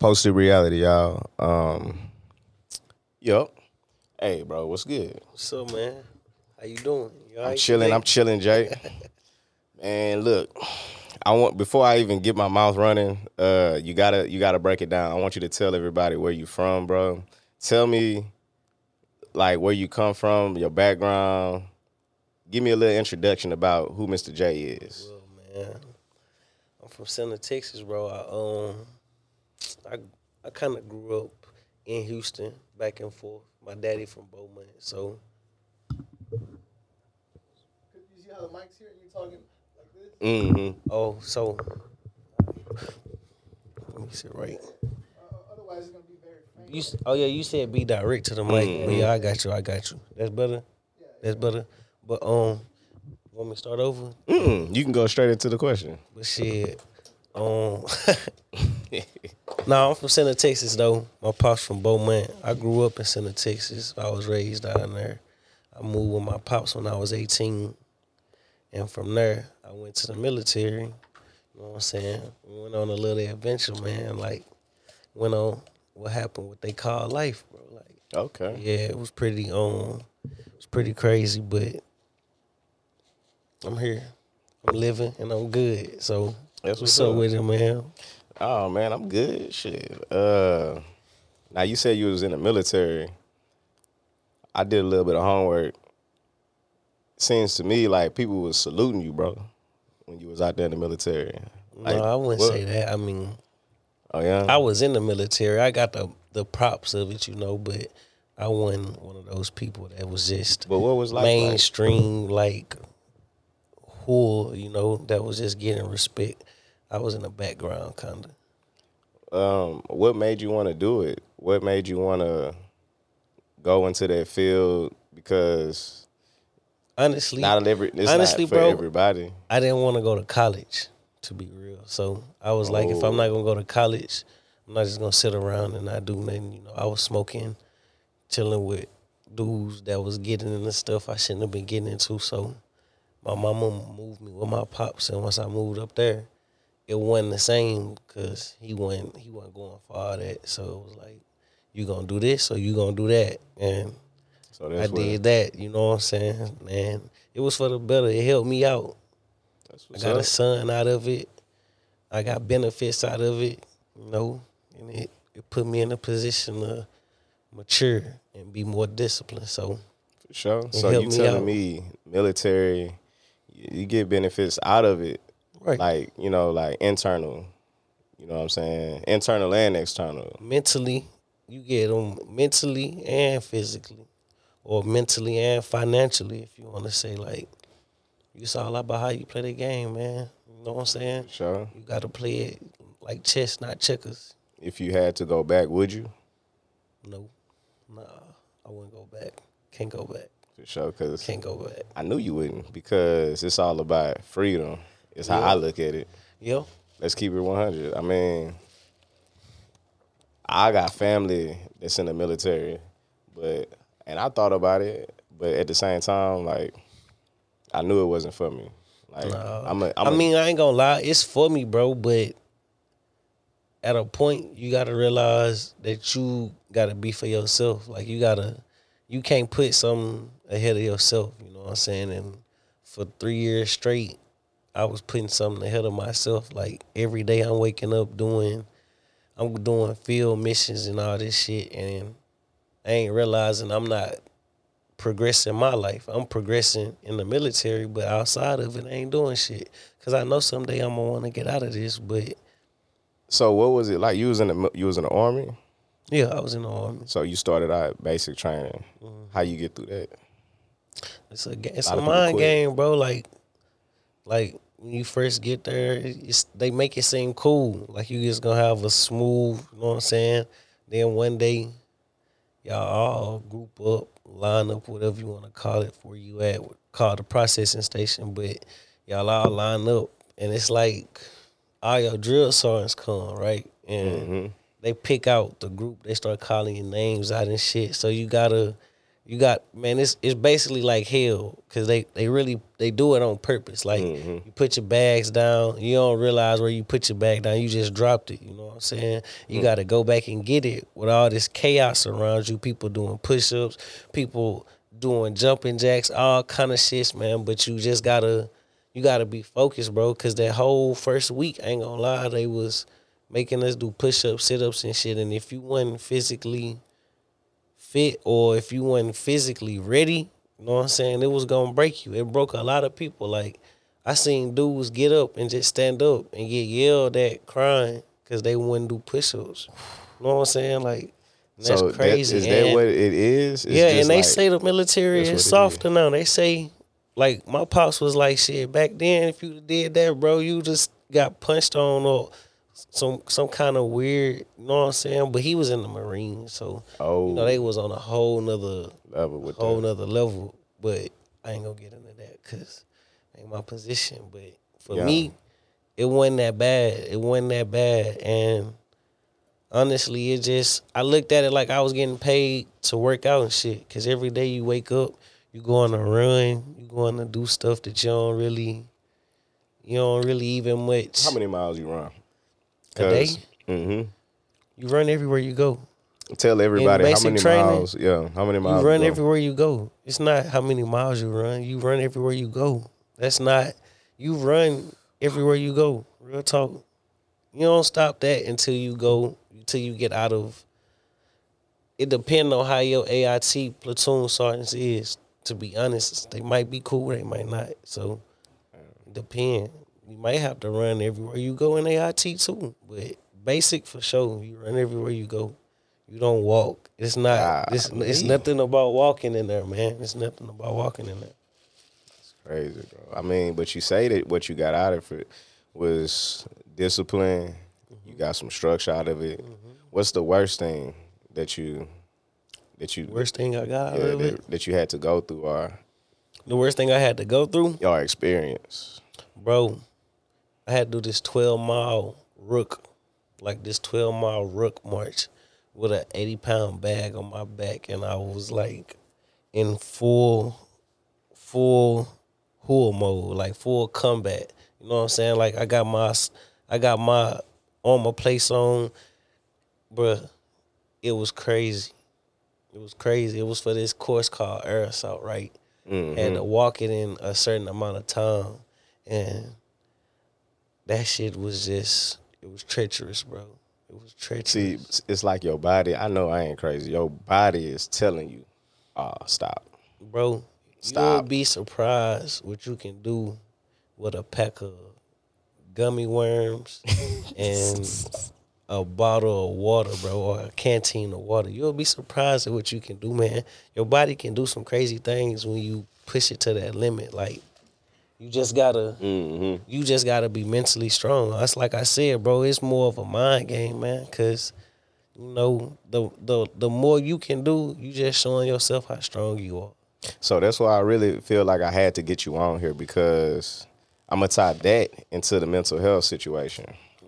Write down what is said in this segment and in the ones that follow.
Posted Reality, y'all. Yup. Hey, bro, what's good? What's up, man? How you doing? You all right? I'm chilling, Jay. Man, look, I want before I even get my mouth running, you gotta break it down. I want you to tell everybody where you from, bro. Tell me, like, where you come from, your background. Give me a little introduction about who Mr. Jay is. Well, man, I'm from Center, Texas, bro. I kind of grew up in Houston, back and forth. My daddy from Beaumont, so. You see how the mic's here and you're talking like this? Mm-hmm. Oh, so. Let me sit right. Otherwise, it's going to be very faint. You said be direct to the mic. Mm-hmm. But yeah, I got you. That's better? Yeah, that's better? But, want me to start over? Mm-mm. You can go straight into the question. But shit, I'm from Center, Texas, though. My pops from Beaumont. I grew up in Center, Texas. I was raised down there. I moved with my pops when I was 18. And from there, I went to the military. You know what I'm saying? We went on a little adventure, man. Like, went on what happened, what they call life, bro. Like, okay. Yeah, it was pretty, crazy, but I'm here. I'm living, and I'm good. So, that's what's up with it, man. Oh, man, I'm good. Shit. Now, you said you was in the military. I did a little bit of homework. Seems to me like people was saluting you, bro, when you was out there in the military. Like, no, I wouldn't say that. I mean, oh yeah, I was in the military. I got the props of it, you know, but I wasn't one of those people that was just but what was like, mainstream, like who, you know, that was just getting respect. I was in the background, kind of. What made you want to do it? What made you want to go into that field? Because honestly, not for everybody. I didn't want to go to college, to be real. So I was like, if I'm not going to go to college, I'm not just going to sit around and not do nothing. You know, I was smoking, chilling with dudes that was getting into stuff I shouldn't have been getting into. So my mama moved me with my pops, and once I moved up there, it wasn't the same because he wasn't going for all that. So it was like, you going to do this or you going to do that. And so I did that, you know what I'm saying? Man, it was for the better. It helped me out. I got a son out of it. I got benefits out of it, you know. And it put me in a position to mature and be more disciplined. So for sure. So you telling me military, you get benefits out of it. Right. Like, you know, like internal, you know what I'm saying? Internal and external. Mentally, you get them mentally and physically, or mentally and financially, if you want to say, like, it's all about how you play the game, man. You know what I'm saying? Sure. You got to play it like chess, not checkers. If you had to go back, would you? No. Nah, I wouldn't go back. Can't go back. For sure, because. Can't go back. I knew you wouldn't, because it's all about freedom. It's how I look at it. Yeah. Let's keep it 100. I mean, I got family that's in the military, and I thought about it, but at the same time, like, I knew it wasn't for me. Like, no. I ain't gonna lie, it's for me, bro, but at a point, you gotta realize that you gotta be for yourself. Like, you can't put something ahead of yourself, you know what I'm saying? And for 3 years straight, I was putting something ahead of myself. Like, every day I'm waking up I'm doing field missions and all this shit, and I ain't realizing I'm not progressing my life. I'm progressing in the military, but outside of it, I ain't doing shit. Because I know someday I'm going to want to get out of this, but. So what was it like? You was in the Army? Yeah, I was in the Army. So you started out basic training. Mm-hmm. How you get through that? It's a mind game, bro. Like, when you first get there, they make it seem cool. Like, you just gonna have a smooth, you know what I'm saying? Then one day, y'all all group up, line up, whatever you want to call it, where you at, call the processing station, but y'all all line up. And it's like all your drill sergeants come, right? And mm-hmm. They pick out the group. They start calling your names out and shit. So you gotta you got, man, it's basically like hell, because they really do it on purpose. Like, mm-hmm. you put your bags down, you don't realize where you put your bag down, you just dropped it, you know what I'm saying? You mm-hmm. got to go back and get it with all this chaos around you, people doing push-ups, people doing jumping jacks, all kind of shits, man, but you just got to, you got to be focused, bro, because that whole first week, I ain't gonna lie, they was making us do push-ups, sit-ups and shit, and if you wasn't physically fit or if you wasn't physically ready, you know what I'm saying, it was gonna break you. It broke a lot of people. Like, I seen dudes get up and just stand up and get yelled at crying because they wouldn't do push-ups. You know what I'm saying? Like, that's so crazy. That, is and, that what it is? It's yeah, and they like, say the military is softer is. Now. They say, like, my pops was like, shit, back then, if you did that, bro, you just got punched on or some kind of weird, you know what I'm saying? But he was in the Marines, so, you know, they was on a whole nother level. But I ain't going to get into that because it ain't my position. But for me, it wasn't that bad. It wasn't that bad. And honestly, it just, I looked at it like I was getting paid to work out and shit, because every day you wake up, you going to run, you going to do stuff that you don't really even much. How many miles you run? A day? Mm-hmm. You run everywhere you go. Tell everybody how many miles. Yeah, how many miles. You run everywhere you go. It's not how many miles you run. You run everywhere you go. That's not, you run everywhere you go. Real talk. You don't stop that until you get out of, it depends on how your AIT platoon sergeants is. To be honest, they might be cool, they might not. So, it depends. You might have to run everywhere you go in AIT too, but basic for sure. You run everywhere you go. You don't walk. It's not. It's nothing about walking in there, man. It's nothing about walking in there. It's crazy, bro. I mean, but you say that what you got out of it was discipline. Mm-hmm. You got some structure out of it. Mm-hmm. What's the worst thing that you worst thing I got out of it that you had to go through, or the worst thing I had to go through, your experience, bro. I had to do this 12-mile rook, like this 12-mile rook march with an 80-pound bag on my back, and I was like in full hool mode, like full combat. You know what I'm saying? Like I got my armor plates on, bruh. It was crazy. It was crazy. It was for this course called Air Assault, right? Mm-hmm. Had to walk it in a certain amount of time, and that shit was just, it was treacherous, bro. It was treacherous. See, it's like your body, I know I ain't crazy, your body is telling you, stop. Bro, stop. You'll be surprised what you can do with a pack of gummy worms and a bottle of water, bro, or a canteen of water. You'll be surprised at what you can do, man. Your body can do some crazy things when you push it to that limit, like, you just gotta, mm-hmm. you just gotta be mentally strong. That's like I said, bro. It's more of a mind game, man. Cause you know the more you can do, you just showing yourself how strong you are. So that's why I really feel like I had to get you on here, because I'm gonna tie that into the mental health situation.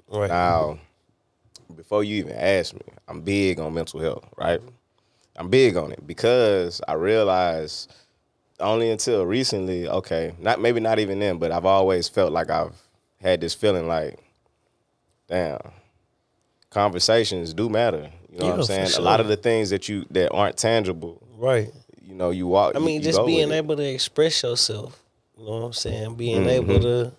Right now, before you even ask me, I'm big on mental health. Right, mm-hmm. I'm big on it because I realize, only until recently, okay, not even then, but I've always felt like I've had this feeling like, damn, conversations do matter. You know what I'm saying? Sure. A lot of the things that aren't tangible, right? You know, you walk. I mean, you just being able to express yourself. You know what I'm saying? Being mm-hmm. able to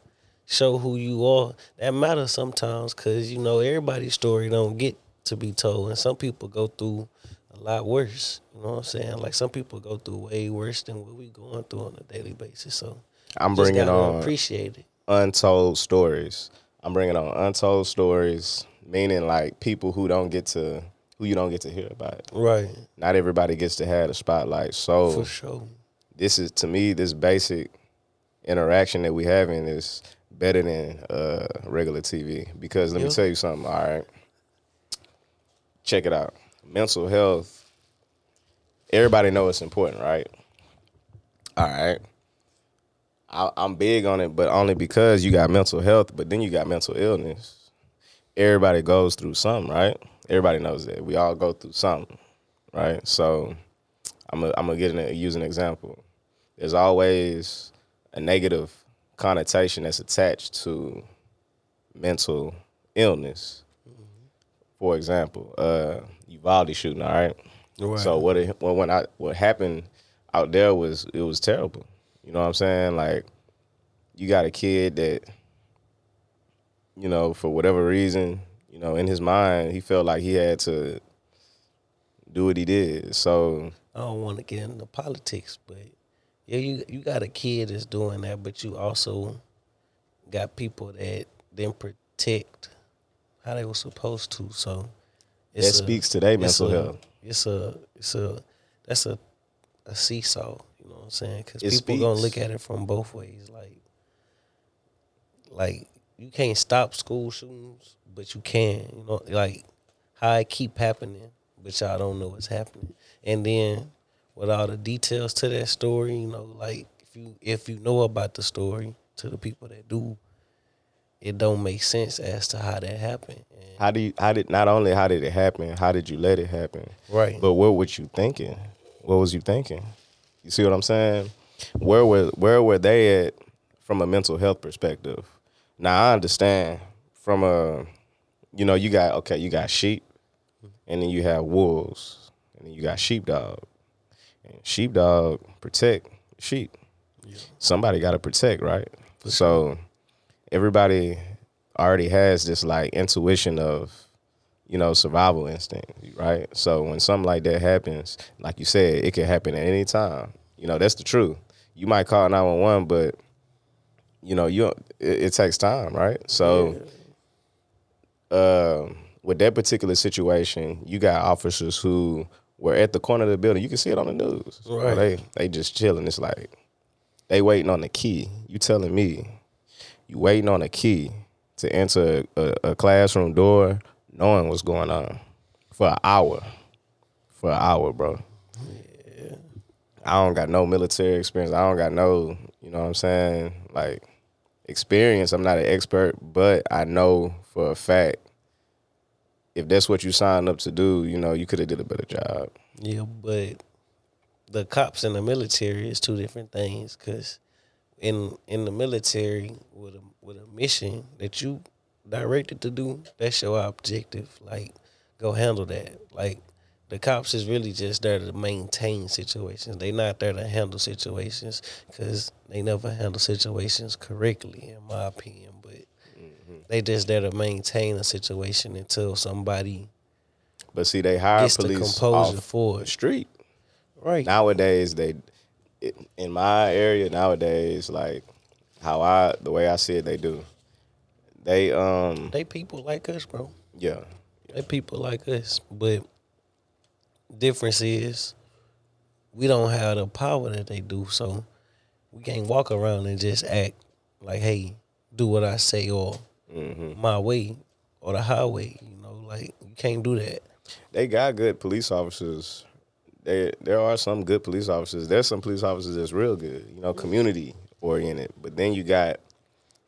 show who you are, that matters sometimes, because you know everybody's story don't get to be told, and some people go through a lot worse. You know what I'm saying? Like, some people go through way worse than what we going through on a daily basis. So I'm bringing on appreciate it. Untold stories. I'm bringing on untold stories, meaning like people who you don't get to hear about. Right. Not everybody gets to have the spotlight. So for sure, this is, to me, this basic interaction that we having is better than regular TV, because let me tell you something. All right, check it out. Mental health. Everybody know it's important, right? All right. I'm big on it, but only because you got mental health, but then you got mental illness. Everybody goes through something, right? Everybody knows that. We all go through something, right? So I'm gonna use an example. There's always a negative connotation that's attached to mental illness. Mm-hmm. For example, Uvalde shooting. All right. Right. So what happened out there was terrible. You know what I'm saying? Like, you got a kid that, you know, for whatever reason, you know, in his mind, he felt like he had to do what he did. So I don't want to get into politics, but yeah, you got a kid that's doing that, but you also got people that didn't protect how they were supposed to. So it's that speaks to their mental health. That's a seesaw. You know what I'm saying? Because people gonna look at it from both ways. Like you can't stop school shootings, but you can. You know, like how it keep happening, but y'all don't know what's happening. And then with all the details to that story, you know, like if you know about the story, to the people that do, it don't make sense as to how that happened. And how did it happen? How did you let it happen? Right. But what were you thinking? What was you thinking? You see what I'm saying? Where were they at from a mental health perspective? Now I understand from a, you know, you got sheep, and then you have wolves, and then you got sheepdog. And sheepdog protect sheep. Yeah. Somebody got to protect, right? For sure. So everybody already has this like intuition of, you know, survival instinct, right? So when something like that happens, like you said, it can happen at any time. You know, that's the truth. You might call 911, but you know, it takes time, right? So with that particular situation, you got officers who were at the corner of the building. You can see it on the news. Right. They just chilling. It's like they waiting on the key. You telling me you waiting on a key to enter a classroom door knowing what's going on for an hour, bro. Yeah. I don't got no military experience. I don't got no, you know what I'm saying, like, experience. I'm not an expert, but I know for a fact if that's what you signed up to do, you know, you could have did a better job. Yeah, but the cops and the military is two different things, because in the military, with a mission that you directed to do, that's your objective. Like, go handle that. Like, the cops is really just there to maintain situations. They not there to handle situations, because they never handle situations correctly, in my opinion. But they just there to maintain a situation until somebody. But see, they hire gets police the composure off for the street. Right. Nowadays, in my area nowadays, like the way I see it, they do. They people like us, bro. Yeah. They people like us. But difference is we don't have the power that they do, so we can't walk around and just act like, hey, do what I say, or my way or the highway, you know, like you can't do that. They got good police officers. There are some good police officers. There's some police officers that's real good, you know, community oriented. But then you got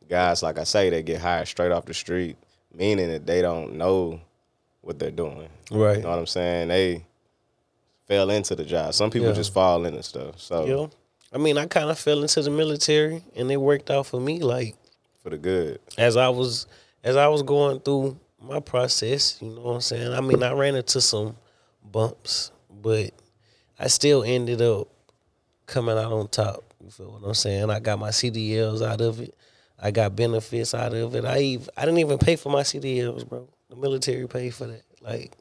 guys, like I say, they get hired straight off the street, meaning that they don't know what they're doing. Right. You know what I'm saying? They fell into the job. Some people just fall into stuff. So, yeah. I mean, I kind of fell into the military, and it worked out for me, like, for the good. As I was going through my process, you know what I'm saying? I mean, I ran into some bumps, but I still ended up coming out on top. You feel what I'm saying? I got my CDLs out of it. I got benefits out of it. I didn't even pay for my CDLs, bro. The military paid for that. Like,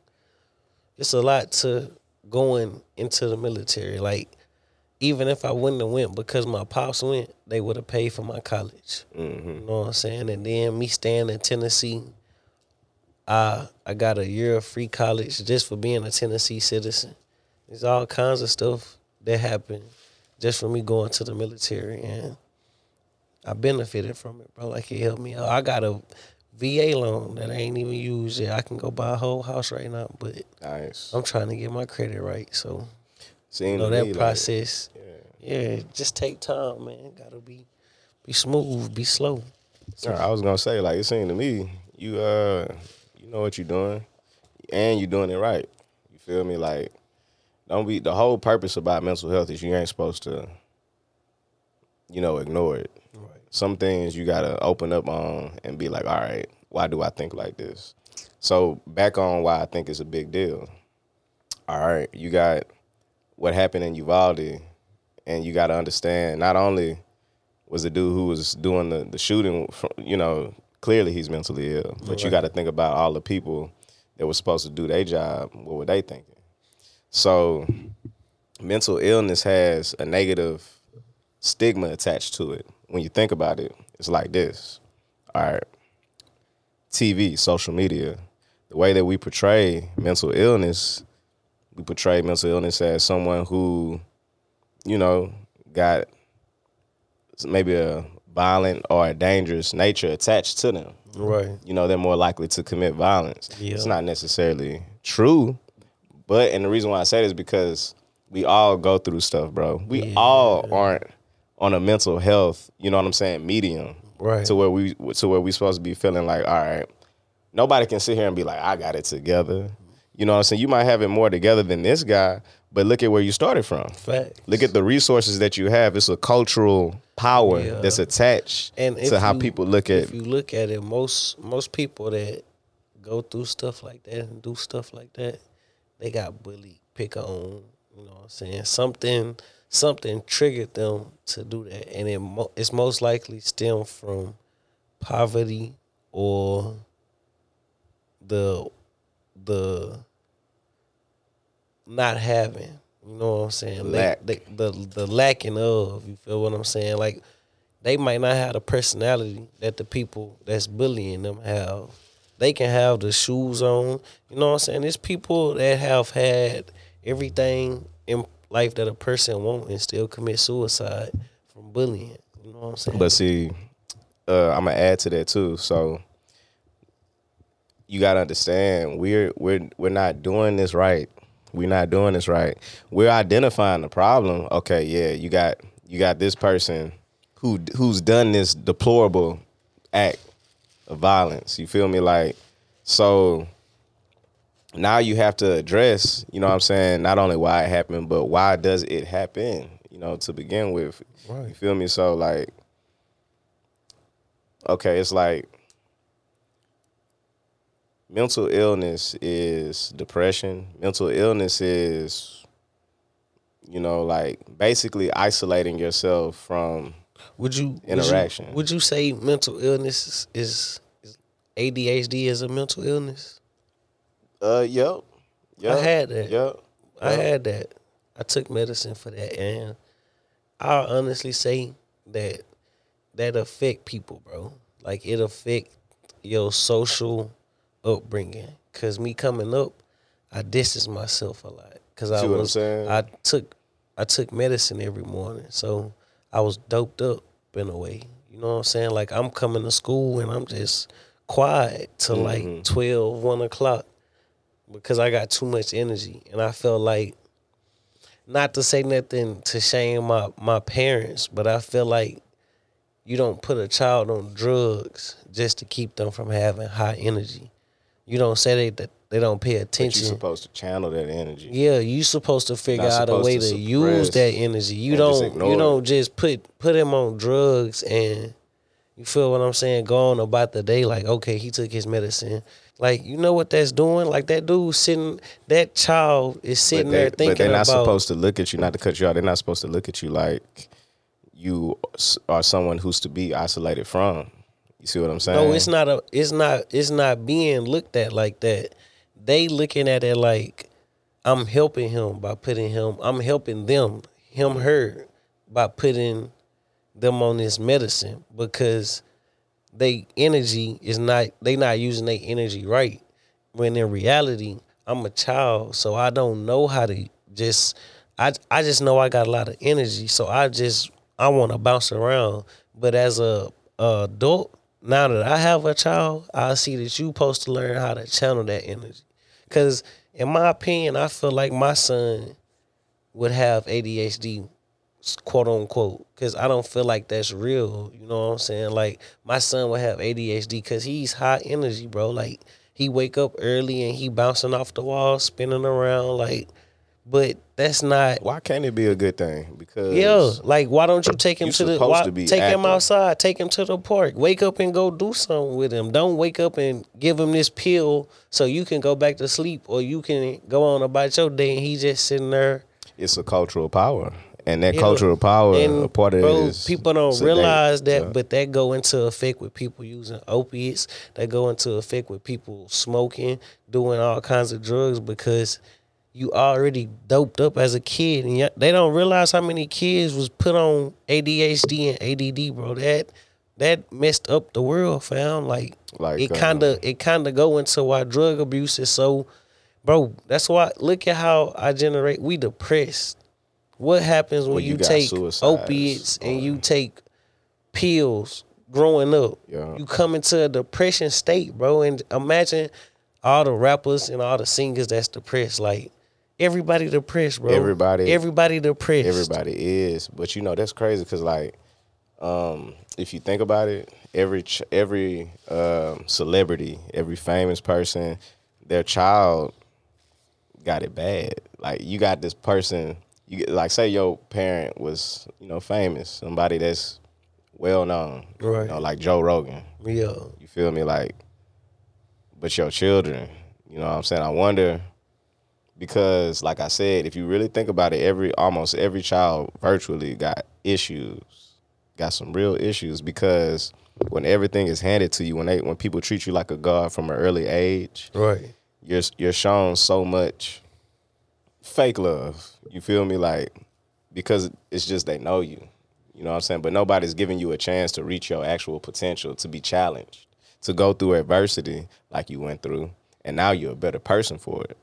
it's a lot to going into the military. Like, even if I wouldn't have went because my pops went, they would have paid for my college. Mm-hmm. You know what I'm saying? And then me staying in Tennessee, I got a year of free college just for being a Tennessee citizen. There's all kinds of stuff that happened just for me going to the military, and I benefited from it, bro. Like, it helped me out. I got a VA loan that I ain't even used yet. I can go buy a whole house right now, but nice. I'm trying to get my credit right. So, you know, that process, like, yeah, just take time, man. Gotta be smooth, be slow. So, I was gonna say, like, it seemed to me, you know what you're doing, and you're doing it right. You feel me? Like, Don't be, the whole purpose about mental health is you ain't supposed to, you know, ignore it. Right. Some things you got to open up on and be like, all right, why do I think like this? So back on why I think it's a big deal. All right, you got what happened in Uvalde, and you got to understand not only was the dude who was doing the shooting, you know, clearly he's mentally ill, but you got to think about all the people that were supposed to do their job. What were they thinking? So mental illness has a negative stigma attached to it. When you think about it, it's like this. All right, TV, social media, the way that we portray mental illness, we portray mental illness as someone who, you know, got maybe a violent or a dangerous nature attached to them. Right. You know, they're more likely to commit violence. Yeah. It's not necessarily true. But, and the reason why I say this is because we all go through stuff, bro. We all aren't on a mental health, you know what I'm saying, medium. Right. To where we supposed to be feeling like, all right, nobody can sit here and be like, I got it together. You know what I'm saying? You might have it more together than this guy, but look at where you started from. Facts. Look at the resources that you have. It's a cultural power that's attached to how people look at it. If you look at it, most people that go through stuff like that and do stuff like that, they got bullied, pick on, you know what I'm saying? Something triggered them to do that. And it's most likely stemmed from poverty or the not having, you know what I'm saying? Lack. The lacking of, you feel what I'm saying? Like, they might not have the personality that the people that's bullying them have. They can have the shoes on. You know what I'm saying? There's people that have had everything in life that a person wants and still commit suicide from bullying. You know what I'm saying? But see, I'm going to add to that too. So you got to understand, we're not doing this right. We're not doing this right. We're identifying the problem. Okay, yeah, you got this person who's done this deplorable act of violence, you feel me? Like, so now you have to address, you know what I'm saying, not only why it happened, but why does it happen, you know, to begin with. Right. You feel me? So, like, okay, it's like mental illness is depression. Mental illness is, you know, like basically isolating yourself from interaction. Would you say mental illness is ADHD is a mental illness? Yep. I had that. Yep. I had that. I took medicine for that, and I honestly say that affect people, bro. Like, it affect your social upbringing. Cause me coming up, I distanced myself a lot. Cause I was, I took medicine every morning, so I was doped up in a way. You know what I'm saying? Like, I'm coming to school and I'm just quiet till like 12, 1 o'clock because I got too much energy. And I felt like, not to say nothing to shame my parents, but I feel like you don't put a child on drugs just to keep them from having high energy. You don't say they don't pay attention. But you're supposed to channel that energy. Yeah, you're supposed to figure out a way to use that energy. You don't just put him on drugs and, you feel what I'm saying, go on about the day like, okay, he took his medicine. Like, you know what that's doing? Like, that dude sitting, that child is sitting there thinking about. But they're not supposed to look at you, not to cut you out, they're not supposed to look at you like you are someone who's to be isolated from. You see what I'm saying? No, it's not being looked at like that. They looking at it like, I'm helping him by putting him, I'm helping them, him, her, by putting them on this medicine because they energy is not, they not using their energy right. When in reality, I'm a child, so I don't know how to just, I just know I got a lot of energy, so I want to bounce around. But as a adult, now that I have a child, I see that you supposed to learn how to channel that energy. Because in my opinion, I feel like my son would have ADHD, quote unquote, because I don't feel like that's real. You know what I'm saying? Like, my son would have ADHD because he's high energy, bro. Like, he wake up early and he bouncing off the wall, spinning around. Like, But that's not. Why can't it be a good thing? Because like why don't you take him take him outside, take him to the park, wake up and go do something with him. Don't wake up and give him this pill so you can go back to sleep or you can go on about your day and he's just sitting there. It's a cultural power, and that cultural power, and a part of it is people don't realize that, but that go into effect with people using opiates. That go into effect with people smoking, doing all kinds of drugs because. You already doped up as a kid, and they don't realize how many kids was put on ADHD and ADD, bro. That messed up the world, fam. Like it kind of go into why drug abuse is so, bro. That's why. Look at how I generate. We depressed. What happens when you take opiates and you take pills? Growing up, you come into a depression state, bro. And imagine all the rappers and all the singers that's depressed, like. Everybody depressed, bro. Everybody depressed. Everybody is. But, you know, that's crazy because, like, if you think about it, every celebrity, every famous person, their child got it bad. Like, you got this person, say your parent was, you know, famous, somebody that's well-known, right? You know, like Joe Rogan. Yeah. You feel me? Like, but your children, you know what I'm saying? I wonder... Because, like I said, if you really think about it, almost every child virtually got issues, got some real issues. Because when everything is handed to you, when people treat you like a god from an early age, right, you're shown so much fake love. You feel me? Like, because it's just they know you. You know what I'm saying? But nobody's giving you a chance to reach your actual potential, to be challenged, to go through adversity like you went through, and now you're a better person for it.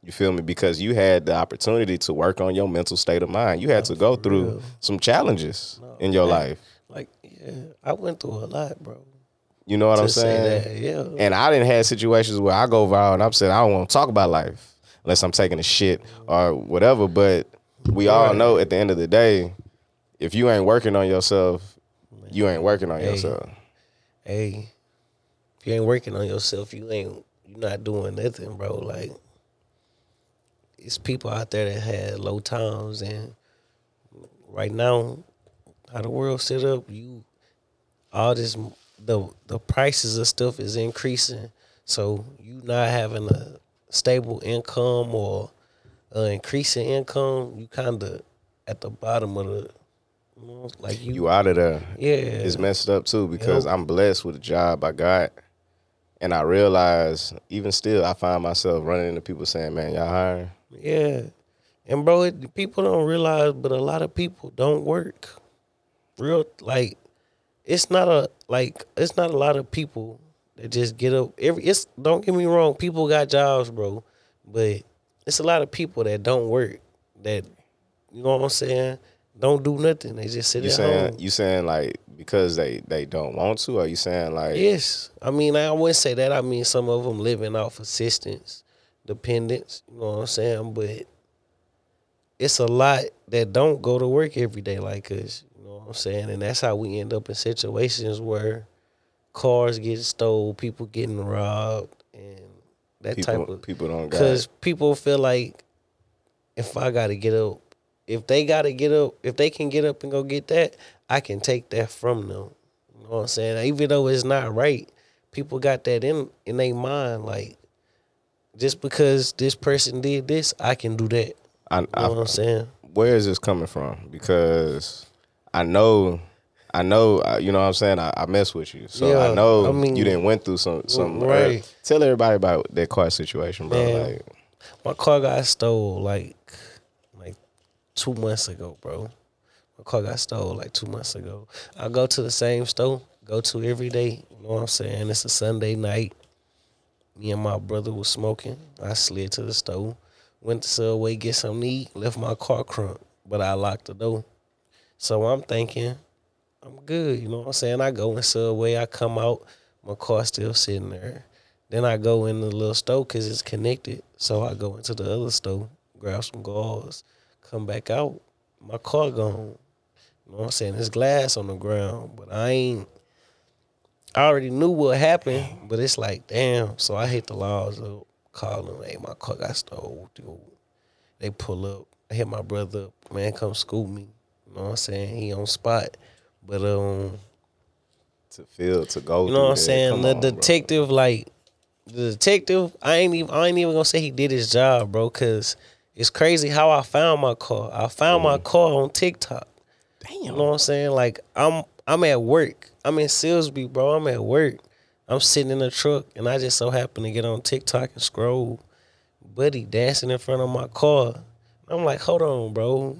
You feel me? Because you had the opportunity to work on your mental state of mind. You had to go through some challenges in your life. Like, I went through a lot, bro. You know what I'm saying? And I didn't have situations where I go viral and I'm saying I don't want to talk about life unless I'm taking a shit or whatever. But we all know at the end of the day, if you ain't working on yourself, you ain't working on yourself. Hey, if you ain't working on yourself, you're not doing nothing, bro. Like. It's people out there that had low times, and right now, how the world set up, the prices of stuff is increasing. So you not having a stable income or an increasing income, you kind of at the bottom of the, you know, like you out of there. Yeah, it's messed up too because I'm blessed with the job I got, and I realize even still I find myself running into people saying, "Man, y'all hiring." Yeah. And, bro, people don't realize, but a lot of people don't work. It's not a lot of people that just get up. Don't get me wrong, people got jobs, bro. But it's a lot of people that don't work, that, you know what I'm saying, don't do nothing. They just sit at home. You saying, like, because they don't want to? Or you saying, like... Yes. I mean, I wouldn't say that. I mean, some of them living off assistance. Dependence, you know what I'm saying? But it's a lot that don't go to work every day like us, you know what I'm saying? And that's how we end up in situations where cars get stolen, people getting robbed, and people don't got it. Because people feel like if they can get up and go get that, I can take that from them. You know what I'm saying? Even though it's not right, people got that in their mind, like, just because this person did this, I can do that. You know what I'm saying? Where is this coming from? Because I know, you know what I'm saying? I mess with you. So yeah, I mean, you didn't went through something. Right. Tell everybody about that car situation, bro. Man, like, my car got stole like 2 months ago, bro. I go to the same store, go to every day. You know what I'm saying? It's a Sunday night. Me and my brother was smoking. I slid to the store, went to Subway, get something to eat, left my car crunk, but I locked the door. So I'm thinking, I'm good, you know what I'm saying? I go in Subway, I come out, my car still sitting there. Then I go in the little store because it's connected. So I go into the other store, grab some gauze, come back out, my car gone. You know what I'm saying? There's glass on the ground, but I already knew what happened, but it's like, damn. So I hit the laws up, call them, hey, my car got stole. Dude. They pull up. I hit my brother up. Man, come scoop me. You know what I'm saying? He on spot. But, To go. You know what I'm saying? The detective, I ain't even gonna say he did his job, bro, because it's crazy how I found my car. I found my car on TikTok. Damn. You know what I'm saying? Like, I'm at work. I'm in Silsby, bro. I'm at work. I'm sitting in a truck, and I just so happened to get on TikTok and scroll. Buddy dancing in front of my car. I'm like, hold on, bro.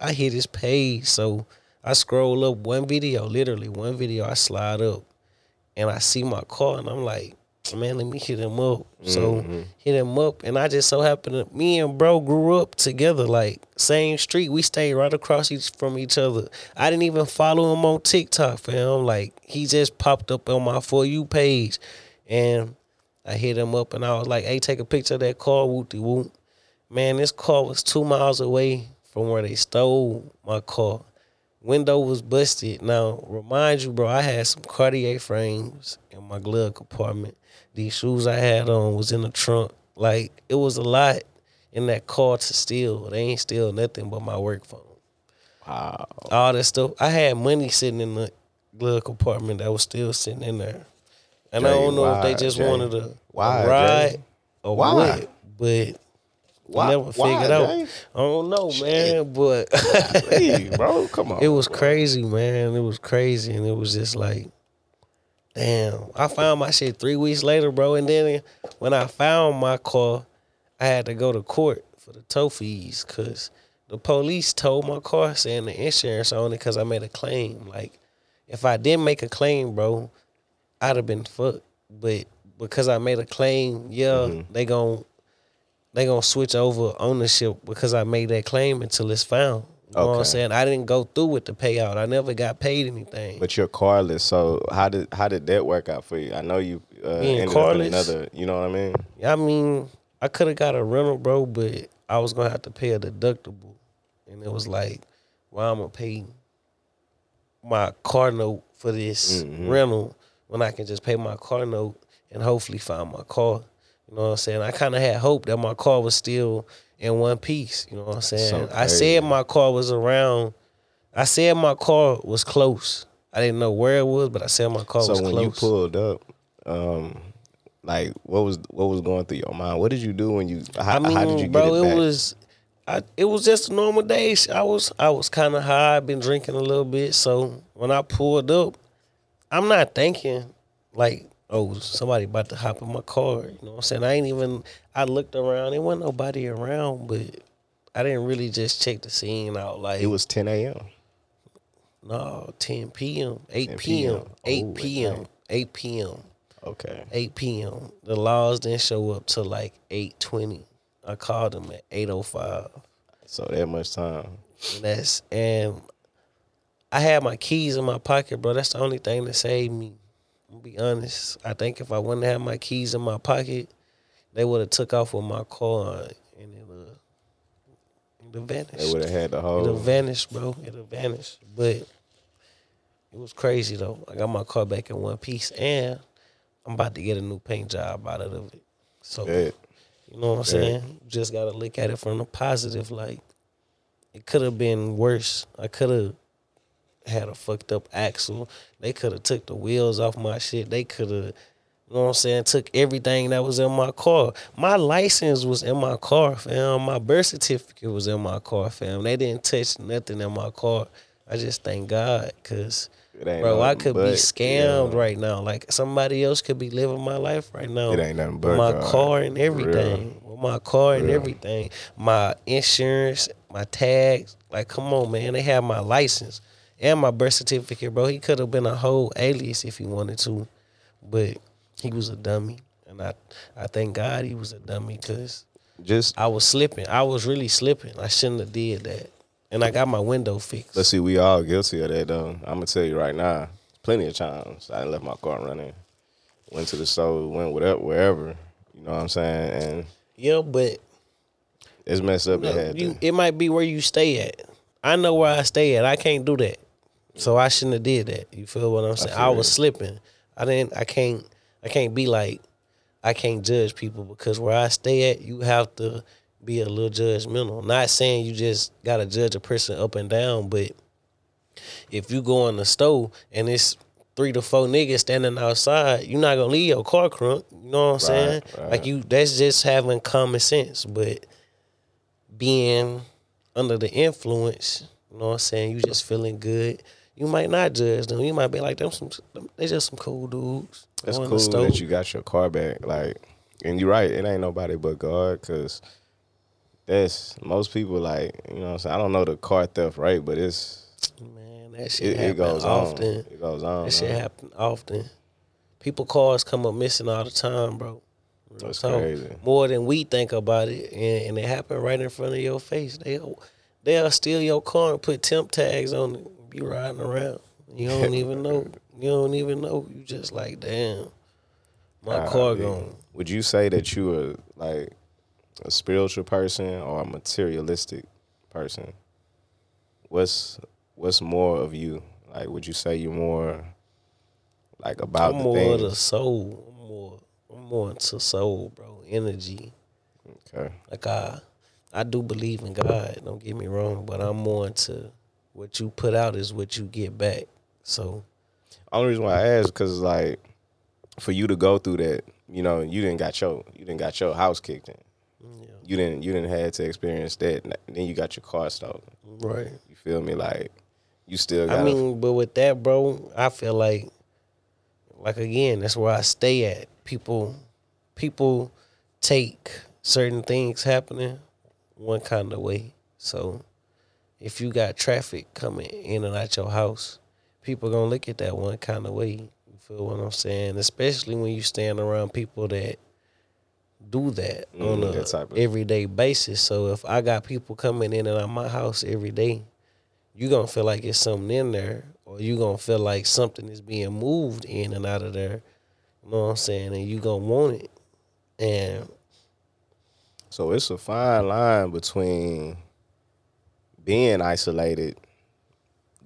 I hit his page, so I scroll up one video. I slide up, and I see my car, and I'm like, man, let me hit him up. So hit him up, and I just so happened to, me and bro grew up together, like same street. We stayed right across from each other. I didn't even follow him on TikTok, fam. Like, he just popped up on my For You page, and I hit him up, and I was like, hey, take a picture of that car, whoop-de-whoop. Man, this car was 2 miles away from where they stole my car. Window was busted. Now, remind you, bro, I had some Cartier frames in my glove compartment. These shoes I had on was in the trunk. Like, it was a lot in that car to steal. They ain't steal nothing but my work phone. Wow. All that stuff. I had money sitting in the glove compartment that was still sitting in there. And Jay, I don't know if they just wanted a ride or what, but I never figured out. Jay? I don't know, man, but please, bro, come on. It was crazy, man. It was crazy, and it was just like, damn. I found my shit 3 weeks later, bro, and then when I found my car, I had to go to court for the tow fees because the police towed my car saying the insurance on it because I made a claim. Like, if I didn't make a claim, bro, I'd have been fucked, but because I made a claim, they gonna switch over ownership because I made that claim until it's found. You know what I'm saying? I didn't go through with the payout. I never got paid anything. But you're carless, so how did that work out for you? I know you ended carless, up in another. You know what I mean? I mean, I could have got a rental, bro, but I was gonna have to pay a deductible, and it was like, well, I'm gonna pay my car note for this rental. When I can just pay my car note and hopefully find my car. You know what I'm saying? I kind of had hope that my car was still in one piece. You know what I'm saying? So I said my car was around. I said my car was close. I didn't know where it was, but I said my car was close. So when you pulled up, like, what was going through your mind? What did you do when you, how did you get it back? It was just a normal day. I was kind of high. I'd been drinking a little bit. So when I pulled up, I'm not thinking like, oh, somebody about to hop in my car. You know what I'm saying? I looked around. There wasn't nobody around, but I didn't really just check the scene out. Like, it was 10 a.m.? No, 10 p.m., 8 p.m., 8 p.m., 8 p.m. Okay. 8 p.m. The laws didn't show up till like 8:20. I called them at 8:05. So that much time. And I had my keys in my pocket, bro. That's the only thing that saved me. I'm gonna be honest. I think if I wouldn't have my keys in my pocket, they would have took off with my car, and it vanished. They would have had the whole. It vanished, bro. It vanished. But it was crazy though. I got my car back in one piece, and I'm about to get a new paint job out of it. So you know what I'm saying? Just gotta look at it from the positive. Like, it could have been worse. I could have had a fucked up axle. They could have took the wheels off my shit. They could have, you know what I'm saying, took everything that was in my car. My license was in my car, fam. My birth certificate was in my car, fam. They didn't touch nothing in my car. I just thank God, because, bro, I could be scammed right now. Like, somebody else could be living my life right now. It ain't nothing but my car and everything. With my car and everything. My insurance, my tags. Like, come on, man. They have my license. And my birth certificate, bro. He could have been a whole alias if he wanted to, but he was a dummy, and I thank God he was a dummy, because I was slipping. I was really slipping. I shouldn't have did that, and I got my window fixed. Let's see, we all guilty of that, though. I'm gonna tell you right now, plenty of times I left my car running, went to the store, went wherever. You know what I'm saying? And yeah, but it's messed up. It might be where you stay at. I know where I stay at. I can't do that. So I shouldn't have did that. You feel what I'm saying? I was slipping. I can't be like, I can't judge people, because where I stay at, you have to be a little judgmental. Not saying you just got to judge a person up and down, but if you go in the store and it's 3 to 4 niggas standing outside, you're not going to leave your car crunk. You know what I'm saying? Right. Like, you, that's just having common sense. But being under the influence, you know what I'm saying, you just feeling good, you might not judge them. You might be like, they just some cool dudes. That's cool that you got your car back. Like, and you're right, it ain't nobody but God, because that's most people, like, you know what I'm saying? I don't know the car theft, right? But it's... Man, that shit happens often. It goes on. That shit happens often. People, cars come up missing all the time, bro. That's crazy. More than we think about it, and it happen right in front of your face. They'll steal your car and put temp tags on it. You riding around. You don't even know. You don't even know. You just like, damn, my car gone. Would you say that you are like a spiritual person or a materialistic person? What's more of you? Like, would you say you're more like about the things? I'm more of the soul. I'm more into soul, bro. Energy. Okay. Like, I do believe in God, don't get me wrong, but I'm more into what you put out is what you get back. So only reason why I asked, because like, for you to go through that, you know, you didn't got your house kicked in. Yeah. You didn't have to experience that. Then you got your car stolen. Right. You feel me? Like, you still got, I mean, but with that, bro, I feel like again, that's where I stay at. People take certain things happening one kind of way. So if you got traffic coming in and out your house, people gonna look at that one kind of way. You feel what I'm saying? Especially when you stand around people that do that on a everyday basis. So if I got people coming in and out my house every day, you gonna feel like it's something in there, or you gonna feel like something is being moved in and out of there. You know what I'm saying? And you gonna want it. And so it's a fine line between being isolated,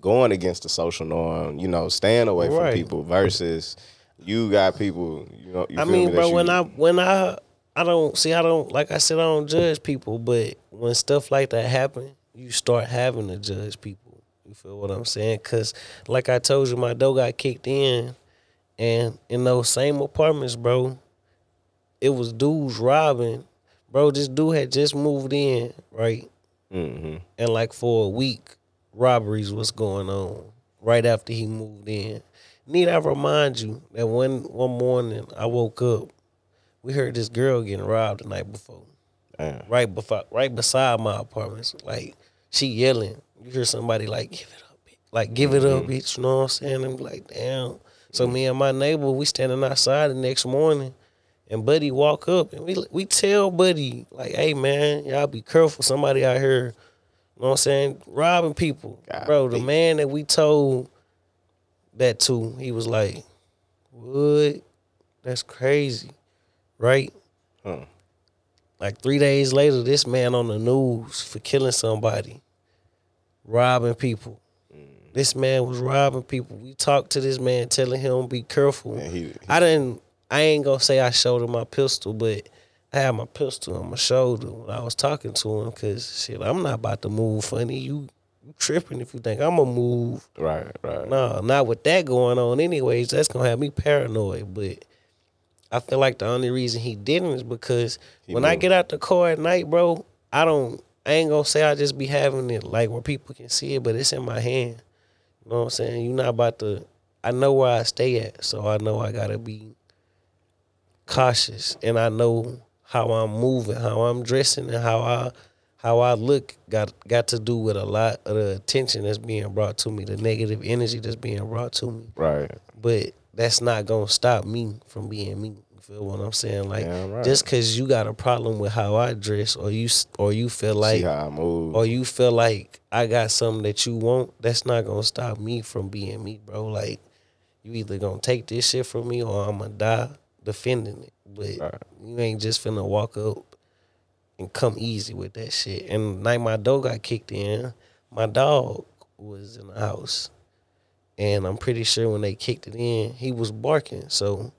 going against the social norm, you know, staying away from people, versus you got people, you know. I mean, bro, I don't judge people, but when stuff like that happen, you start having to judge people. You feel what I'm saying? Because like I told you, my door got kicked in, and in those same apartments, bro, it was dudes robbing. Bro, this dude had just moved in, right? Mm-hmm. And like for a week, robberies was going on right after he moved in. Need I remind you that one morning I woke up, we heard this girl getting robbed the night before. Damn. Right beside my apartment. So like, she yelling. You hear somebody like, give it up, bitch. Like, give it up, bitch. You know what I'm saying? I'm like, damn. So me and my neighbor, we standing outside the next morning. And Buddy walk up, and we tell Buddy, like, hey, man, y'all be careful. Somebody out here, you know what I'm saying, robbing people. God, bro, the man that we told that to, he was like, what? That's crazy, right? Huh. Like 3 days later, this man on the news for killing somebody, robbing people. Mm. This man was robbing people. We talked to this man, telling him, be careful. Man, I ain't gonna say I showed him my pistol, but I had my pistol on my shoulder when I was talking to him, because, shit, I'm not about to move funny. You tripping if you think I'm gonna move. Right. No, not with that going on anyways. That's gonna have me paranoid. But I feel like the only reason he didn't is because I get out the car at night, bro, I ain't gonna say I just be having it like where people can see it, but it's in my hand. You know what I'm saying? I know where I stay at, so I know I gotta be cautious, and I know how I'm moving, how I'm dressing, and how I look got to do with a lot of the attention that's being brought to me, the negative energy that's being brought to me. Right. But that's not gonna stop me from being me. You feel what I'm saying? Like, right. Just cause you got a problem with how I dress, or you feel like, see how I move, or you feel like I got something that you want, that's not gonna stop me from being me, bro. Like, you either gonna take this shit from me, or I'm gonna die defending it. But you ain't just finna walk up and come easy with that shit. And the night my dog got kicked in, my dog was in the house, and I'm pretty sure when they kicked it in, he was barking. So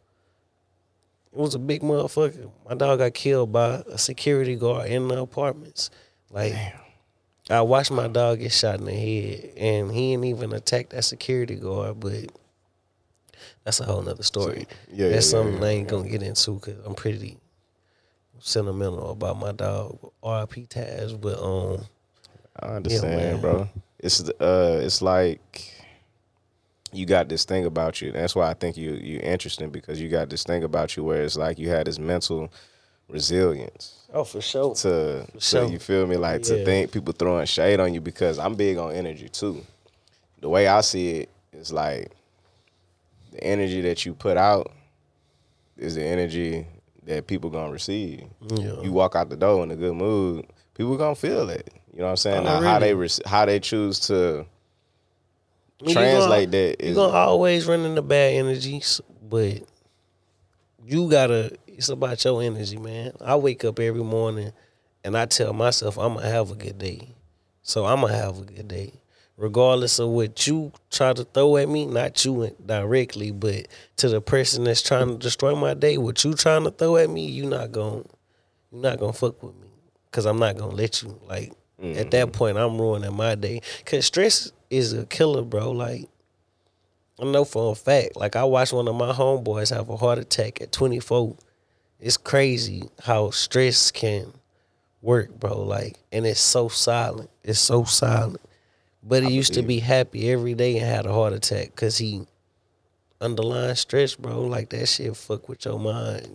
It was a big motherfucker. My dog got killed by a security guard in the apartments. Like, damn. I watched my dog get shot in the head, and he didn't even attack that security guard, but that's a whole nother story. That's something I ain't going to get into because I'm pretty sentimental about my dog. R.I.P. Taz, but... I understand, you know, bro. It's like... You got this thing about you. That's why I think you're interesting, because you got this thing about you where it's like you had this mental resilience. Oh, for sure. You feel me? Like, to think people throwing shade on you, because I'm big on energy too. The way I see it is like the energy that you put out is the energy that people gonna receive. Yeah. You walk out the door in a good mood, people gonna feel it. You know what I'm saying? Now, how they choose to translate that. You're going to always run into bad energies, but you got to, it's about your energy, man. I wake up every morning and I tell myself I'm going to have a good day. So I'm going to have a good day. Regardless of what you try to throw at me, not you directly, but to the person that's trying to destroy my day, what you trying to throw at me, you're not going to fuck with me, because I'm not going to let you. Like, at that point, I'm ruining my day. Because stress is a killer, bro. Like, I know for a fact. Like, I watched one of my homeboys have a heart attack at 24. It's crazy how stress can work, bro. Like, and it's so silent. It's so silent. But he used to be happy every day and had a heart attack because he underlying stress, bro. Like, that shit fuck with your mind.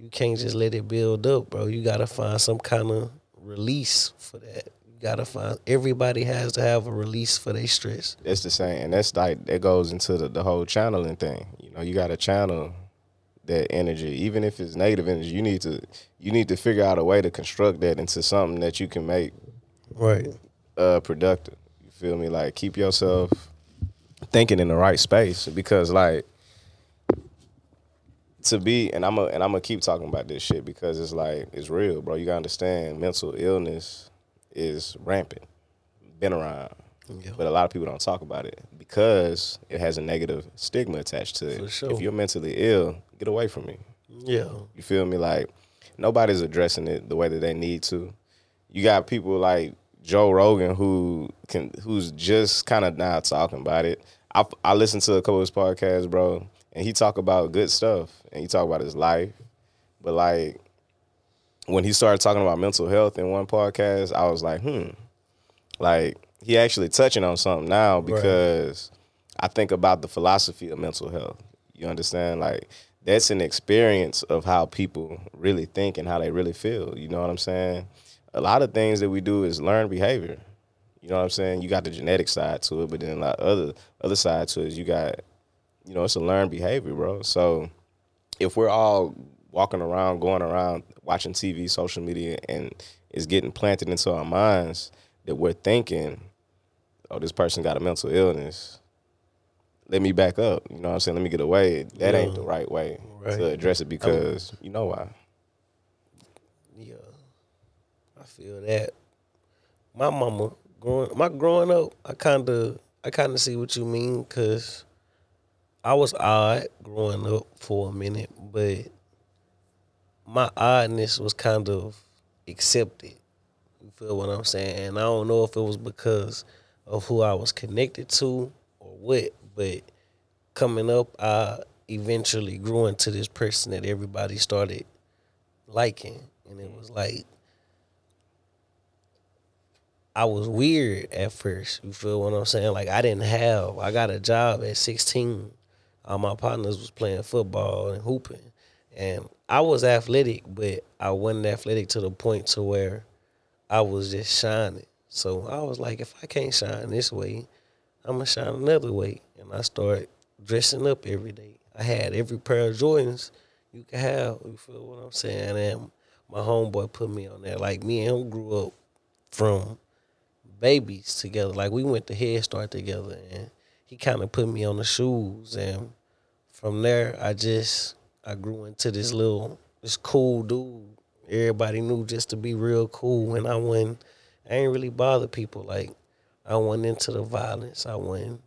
You can't just let it build up, bro. You got to find some kind of release for that. You gotta find, everybody has to have a release for their stress. That's the same, and that's like, that goes into the whole channeling thing. You know, you gotta channel that energy, even if it's negative energy. You need to figure out a way to construct that into something that you can make productive. You feel me? Like, keep yourself thinking in the right space, because like, to be, and I'm gonna keep talking about this shit because it's like, it's real, bro. You gotta understand, mental illness is rampant, been around, but a lot of people don't talk about it because it has a negative stigma attached to it. For sure. If you're mentally ill, get away from me. Yeah, you feel me? Like, nobody's addressing it the way that they need to. You got people like Joe Rogan who's just kind of now talking about it. I listened to a couple of his podcasts, bro. And he talk about good stuff, and he talk about his life. But, like, when he started talking about mental health in one podcast, I was like, Like, he actually touching on something now, because I think about the philosophy of mental health. You understand? Like, that's an experience of how people really think and how they really feel. You know what I'm saying? A lot of things that we do is learned behavior. You know what I'm saying? You got the genetic side to it, but then the other side to it is you got... You know, it's a learned behavior, bro. So if we're all walking around, going around, watching TV, social media, and it's getting planted into our minds that we're thinking, oh, this person got a mental illness, let me back up. You know what I'm saying? Let me get away. That ain't the right way to address it, because you know why. Yeah, I feel that. My mama, growing up, I kind of see what you mean, because I was odd growing up for a minute, but my oddness was kind of accepted. You feel what I'm saying? And I don't know if it was because of who I was connected to or what, but coming up, I eventually grew into this person that everybody started liking. And it was like, I was weird at first. You feel what I'm saying? Like, I got a job at 16. All my partners was playing football and hooping. And I was athletic, but I wasn't athletic to the point to where I was just shining. So I was like, if I can't shine this way, I'm going to shine another way. And I started dressing up every day. I had every pair of Jordans you could have. You feel what I'm saying? And my homeboy put me on there. Like, me and him grew up from babies together. Like, we went to Head Start together, and he kind of put me on the shoes, and from there, I grew into this cool dude. Everybody knew just to be real cool, and I ain't really bother people. Like, I wasn't into the violence. I wasn't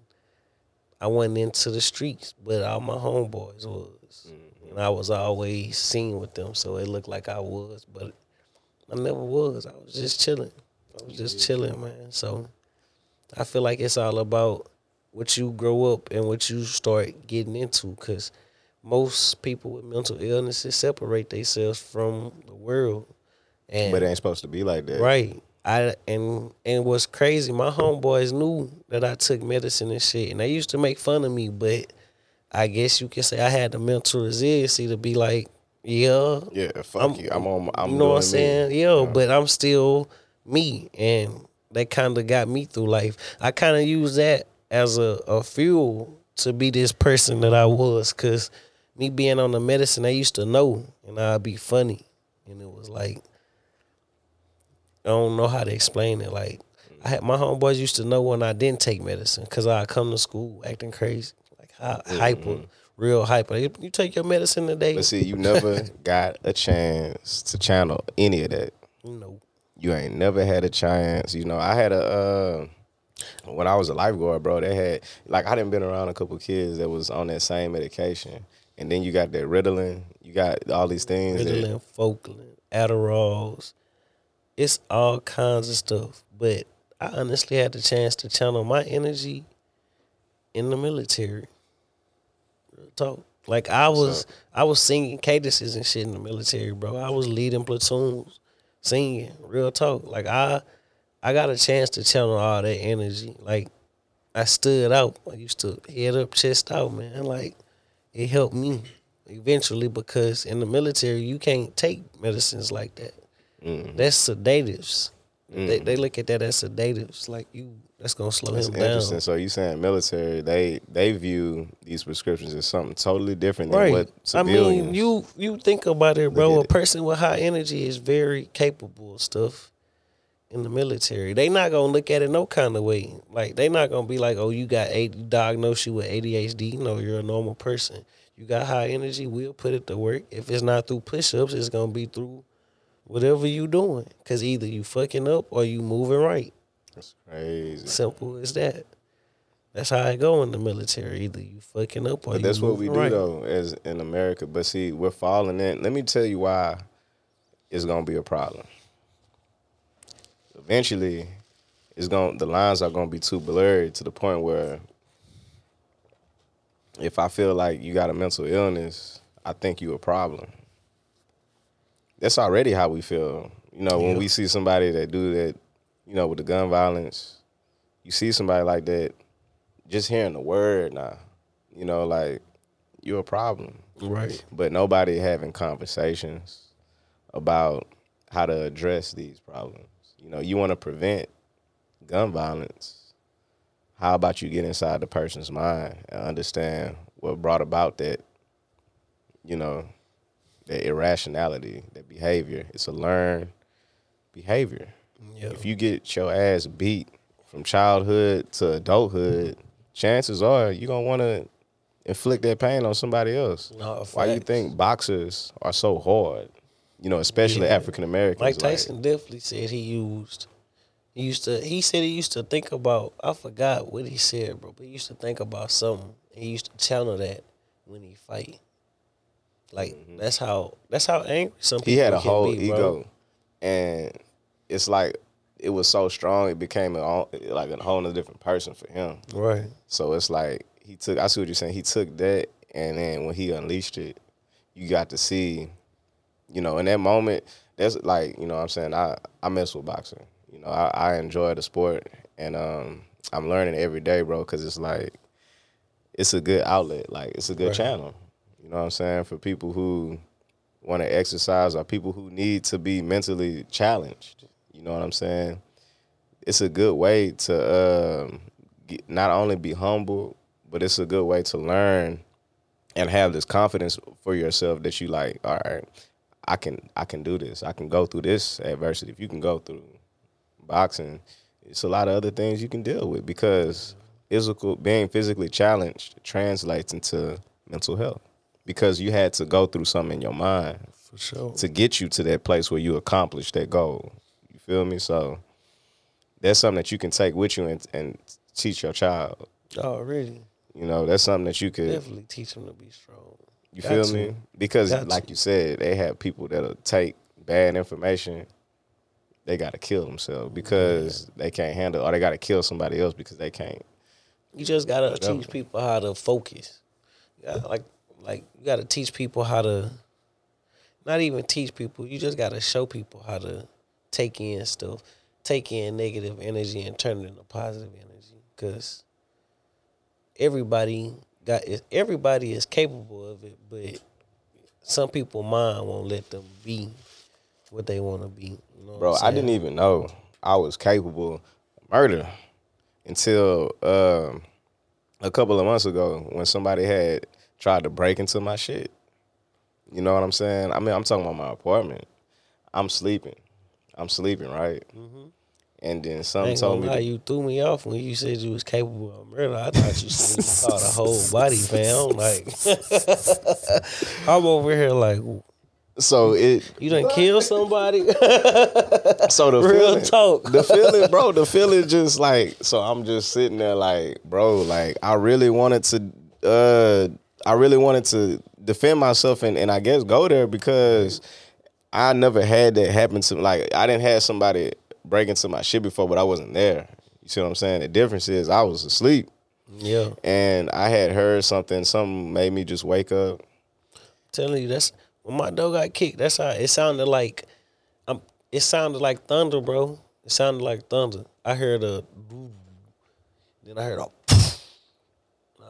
into the streets, but all my homeboys was. Mm-hmm. And I was always seen with them, so it looked like I was, but I never was. I was just chilling. I was just chilling, man. So I feel like it's all about what you grow up and what you start getting into, because most people with mental illnesses separate themselves from the world. And but it ain't supposed to be like that. Right. And what's crazy, my homeboys knew that I took medicine and shit, and they used to make fun of me, but I guess you can say I had the mental resiliency to be like, I'm you know what I'm saying? But I'm still me, and that kind of got me through life. I kind of use that as a fuel to be this person that I was, because me being on the medicine, they used to know, and I'd be funny, and it was like, I don't know how to explain it. Like, I had, my homeboys used to know when I didn't take medicine, because I'd come to school acting crazy, like hyper, real hyper. You take your medicine today. But see, you never got a chance to channel any of that. No. You ain't never had a chance. You know, I had a, when I was a lifeguard, bro, they had, like, I done been around a couple kids that was on that same medication. And then you got that Ritalin. You got all these things. Ritalin, Folklin, Adderalls. It's all kinds of stuff. But I honestly had the chance to channel my energy in the military. Real talk. Like, I was singing cadences and shit in the military, bro. I was leading platoons, singing. Real talk. Like, I got a chance to channel all that energy. Like, I stood out. I used to head up, chest out, man. Like, it helped me eventually, because in the military, you can't take medicines like that. Mm-hmm. That's sedatives. Mm-hmm. They look at that as sedatives. Like, you, that's gonna slow him down. Interesting. So you saying military? They view these prescriptions as something totally different than what civilians. I mean, you think about it, bro. A person with high energy is very capable of stuff. In the military, they not gonna look at it no kind of way. Like, they not gonna be like, oh, you got diagnosed you with ADHD. No, you're a normal person. You got high energy. We'll put it to work. If it's not through push-ups, it's gonna be through whatever you doing, because either you fucking up or you moving right. That's crazy. Simple as that. That's how I go in the military. Either you fucking up or you moving right. That's what we do, though, as in America. But see, we're falling in. Let me tell you why it's going to be a problem. Eventually, the lines are going to be too blurred to the point where if I feel like you got a mental illness, I think you a problem. That's already how we feel. You know, when we see somebody that do that, you know, with the gun violence, you see somebody like that, just hearing the word now, you know, like, you're a problem. Right. But nobody having conversations about how to address these problems. You know, you want to prevent gun violence. How about you get inside the person's mind and understand what brought about that, you know, that irrationality, that behavior. It's a learned behavior. Yep. If you get your ass beat from childhood to adulthood, chances are you're going to want to inflict that pain on somebody else. No, why you think boxers are so hard, you know, especially African Americans? Mike Tyson definitely said he used to think about, I forgot what he said, bro, but he used to think about something. He used to channel that when he fight. Like, that's how angry some people. He had a whole ego, and it's like it was so strong it became like a whole other different person for him. Right. So it's like I see what you're saying. He took that, and then when he unleashed it, you got to see, you know, in that moment. That's like, you know what I'm saying, I mess with boxing. You know, I enjoy the sport, and I'm learning every day, bro, because it's like it's a good outlet. Like, it's a good channel. You know what I'm saying? For people who want to exercise or people who need to be mentally challenged, you know what I'm saying? It's a good way to not only be humble, but it's a good way to learn and have this confidence for yourself that you like, all right, I can do this. I can go through this adversity. If you can go through boxing, it's a lot of other things you can deal with, because being physically challenged translates into mental health. Because you had to go through something in your mind for sure to get you to that place where you accomplished that goal. You feel me? So that's something that you can take with you and teach your child. Oh, really? You know, that's something that you could definitely teach them to be strong. You feel me? Because like you said, they have people that'll take bad information. They got to kill themselves because they can't handle, or they got to kill somebody else because they can't. You just got to teach people how to focus. Like you got to teach people how to, not even teach people, you just got to show people how to take in stuff, take in negative energy and turn it into positive energy, because everybody is capable of it, but some people's mind won't let them be what they want to be. You know, bro, I didn't even know I was capable of murder until a couple of months ago when somebody had tried to break into my shit. You know what I'm saying? I mean, I'm talking about my apartment. I'm sleeping, right? Mm-hmm. And then something told me. You threw me off when you said you was capable of murder. I thought you saw the whole body, fam. Like, I'm over here like. So it. You done kill somebody? So the real feeling, talk. The feeling, bro, just like, so I'm just sitting there like, bro, like I really wanted to defend myself and I guess go there, because I never had that happen to me. Like, I didn't have somebody break into my shit before, but I wasn't there. You see what I'm saying? The difference is I was asleep. Yeah. And I had heard something made me just wake up. I'm telling you, that's when my dog got kicked. That's how it sounded like. It sounded like thunder, bro. It sounded like thunder. I heard a, then I heard a.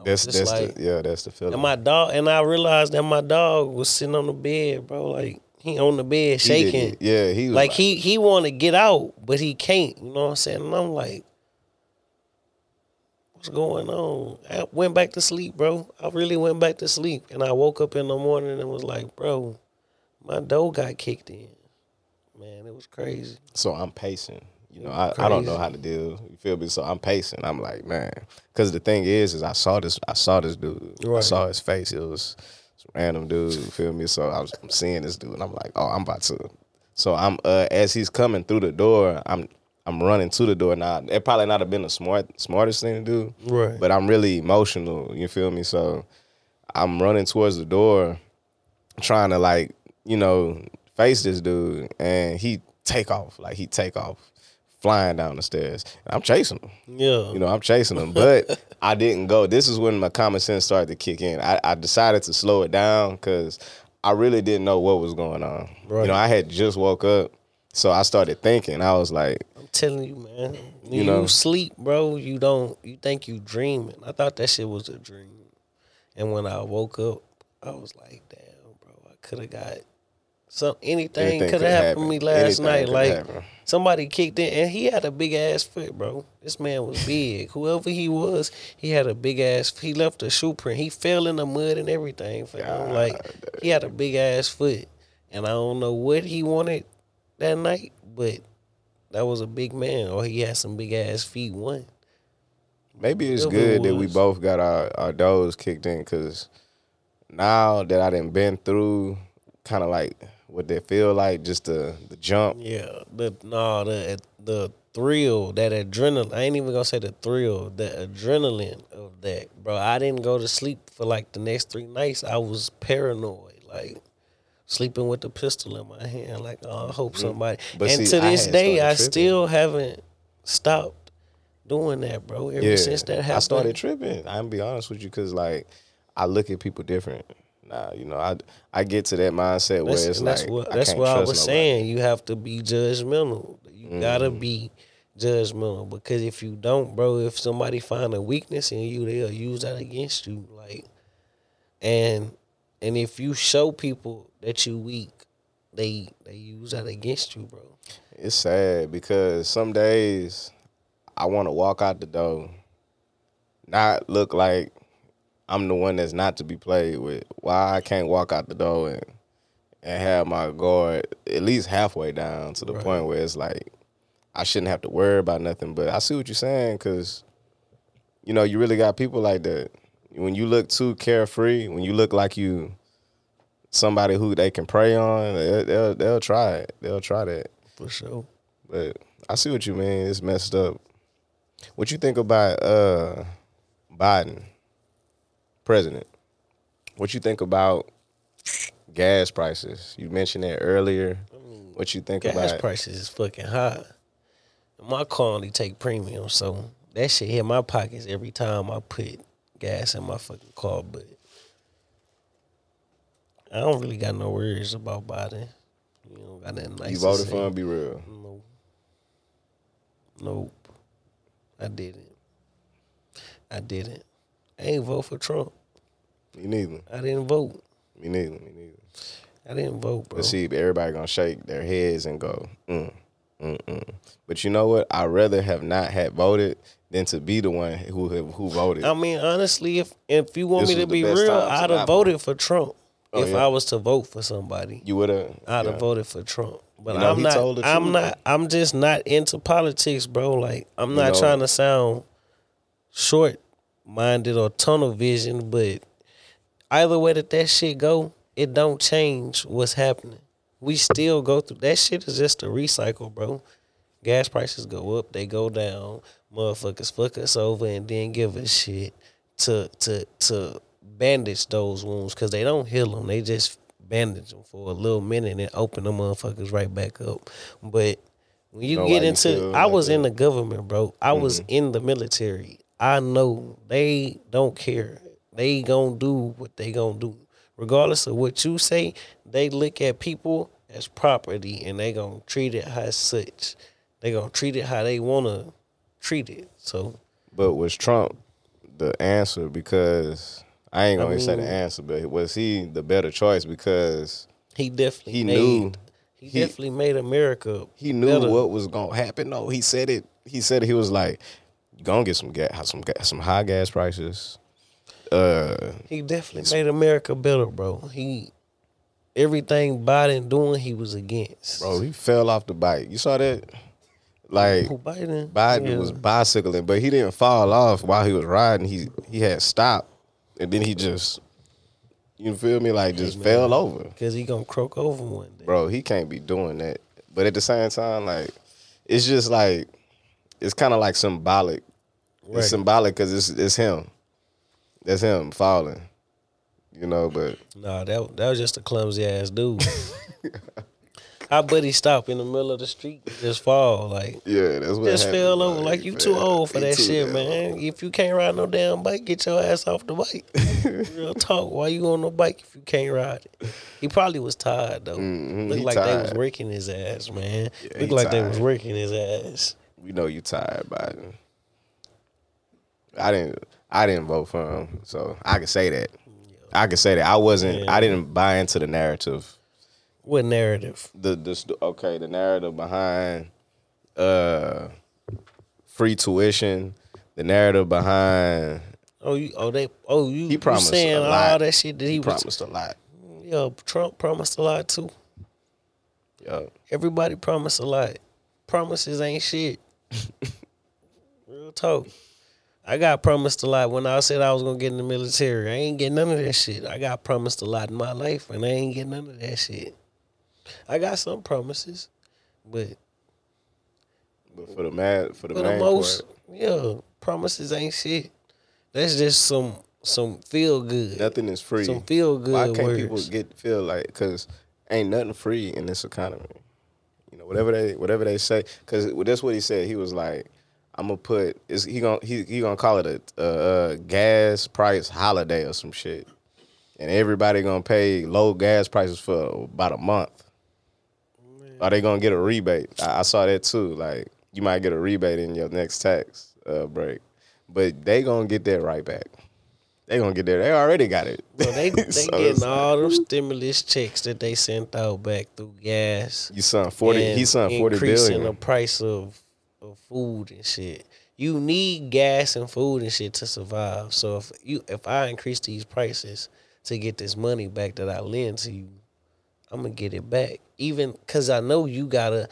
That's like, that's the feeling. And my dog, and I realized that my dog was sitting on the bed, bro. Like, he on the bed shaking. He was like he want to get out, but he can't. You know what I'm saying? And I'm like, what's going on? I went back to sleep, bro. I really went back to sleep, and I woke up in the morning and was like, bro, my door got kicked in. Man, it was crazy. So I'm pacing. You know, I don't know how to deal. You feel me? So I'm pacing. I'm like, man, because the thing is I saw this dude. Right. I saw his face. It was some random dude. You feel me? So I'm seeing this dude, and I'm like, oh, I'm about to. So I'm as he's coming through the door, I'm running to the door. Now it probably not have been the smartest thing to do. Right. But I'm really emotional. You feel me? So I'm running towards the door, trying to like, you know, face this dude, and he take off. Flying down the stairs. And I'm chasing him. Yeah. You know, I'm chasing him. But I didn't go. This is when my common sense started to kick in. I decided to slow it down because I really didn't know what was going on. Right. You know, I had just woke up. So I started thinking. I was like, I'm telling you, man. When you sleep, bro, you think you dreaming. I thought that shit was a dream. And when I woke up, I was like, damn, bro, I could have got anything could have happened to me last night. Like, happen. Somebody kicked in, and he had a big-ass foot, bro. This man was big. Whoever he was, he had a big-ass foot. He left a shoe print. He fell in the mud and everything. God, like, he had a big-ass foot. And I don't know what he wanted that night, but that was a big man, or he had some big-ass feet. One. Maybe it's good that we both got our doors kicked in, because now that I done been through kind of like what they feel like, just the jump. Yeah, the thrill, that adrenaline. I ain't even gonna say the thrill, the adrenaline of that, bro. I didn't go to sleep for like the next 3 nights. I was paranoid, like sleeping with the pistol in my hand, like, oh, I hope somebody. But and see, to this day, I still haven't stopped doing that, bro. Ever since that happened, I started tripping. I'm gonna be honest with you, cause like I look at people different. Nah, you know, I get to that mindset where it's like, that's what I was saying. You have to be judgmental. You gotta be judgmental, because if you don't, bro, if somebody find a weakness in you, they'll use that against you. Like, and if you show people that you weak, they use that against you, bro. It's sad, because some days I want to walk out the door, not look like I'm the one that's not to be played with. Why I can't walk out the door and have my guard at least halfway down to the point where it's like I shouldn't have to worry about nothing. But I see what you're saying, because, you know, you really got people like that. When you look too carefree, when you look like you somebody who they can prey on, they'll try it. They'll try that. For sure. But I see what you mean. It's messed up. What you think about Biden? President. What you think about gas prices? You mentioned that earlier. What you think about gas prices is fucking high. My car only take premium, so that shit hit my pockets every time I put gas in my fucking car. But I don't really got no worries about buying. You don't got nothing nice. You voted for him, be real. No. Nope. I didn't. I ain't vote for Trump. Me neither. I didn't vote. Me neither. I didn't vote, bro. But see, everybody gonna shake their heads and go, But you know what? I'd rather have not had voted than to be the one who voted. I mean, honestly, if you want me to be real, I'd have voted for Trump. If I was to vote for somebody, you would have. I'd have voted for Trump. But you know, I'm not. I'm just not into politics, bro. Like I'm not trying to sound short-minded or tunnel vision, but either way that shit go, it don't change what's happening. We still go through that shit. Is just a recycle, bro. Gas prices go up, they go down. Motherfuckers fuck us over and then give us shit to bandage those wounds because they don't heal them. They just bandage them for a little minute and then open them motherfuckers right back up. But when you get into, I was in the government, bro. I was in the military. I know they don't care. They gonna do what they gonna do. Regardless of what you say, they look at people as property and they gonna treat it as such. They gonna treat it how they wanna treat it. So, but was Trump the answer? Because I ain't gonna say the answer, but was he the better choice? Because he definitely made America. He knew better. What was gonna happen. No, he said it. He said it. He was like, "You gonna get some high gas prices." He definitely made America better, bro. Everything Biden doing, he was against. Bro, he fell off the bike. You saw that? Like Biden was bicycling, but he didn't fall off while he was riding. He had stopped, and then he just, you feel me? Like just fell over. Because he gonna croak over one day. Bro, he can't be doing that. But at the same time, like it's just like it's kind of like symbolic. Right. It's symbolic because it's him. That's him falling, you know, but... Nah, that was just a clumsy-ass dude. Our buddy stopped in the middle of the street and just fall, like... Yeah, that's what just happened. Just fell over, like, you man, too old for that shit, man. If you can't ride no damn bike, get your ass off the bike. Real talk, why you on no bike if you can't ride it? He probably was tired, though. Mm-hmm, looked like tired. They was working his ass, man. Yeah, looked like tired. They was working his ass. We know you tired, Biden. I didn't vote for him, so I can say that. I can say that I wasn't. Yeah. I didn't buy into the narrative. What narrative? The narrative behind free tuition. The narrative behind he promised saying a lot. All that shit that he promised a lot. Yo, Trump promised a lot too. Yo, everybody promised a lot. Promises ain't shit. Real talk. I got promised a lot when I said I was going to get in the military. I ain't getting none of that shit. I got promised a lot in my life, and I ain't getting none of that shit. I got some promises, but for the most part, yeah, promises ain't shit. That's just some feel good. Nothing is free. Some feel good. Why can't words. People feel like? Because ain't nothing free in this economy. You know, whatever they say. Because that's what he said. He was like, I'm gonna put. He gonna call it a gas price holiday or some shit, and everybody gonna pay low gas prices for about a month. Man. Are they gonna get a rebate? I saw that too. Like you might get a rebate in your next tax break, but they gonna get that right back. They gonna get there. They already got it. Well, they so getting all them stimulus checks that they sent out back through gas. You sent 40. He sent 40 billion. Increasing the price of food and shit. You need gas and food and shit to survive. So if I increase these prices to get this money back that I lend to you, I'm gonna get it back. Even cause I know you gotta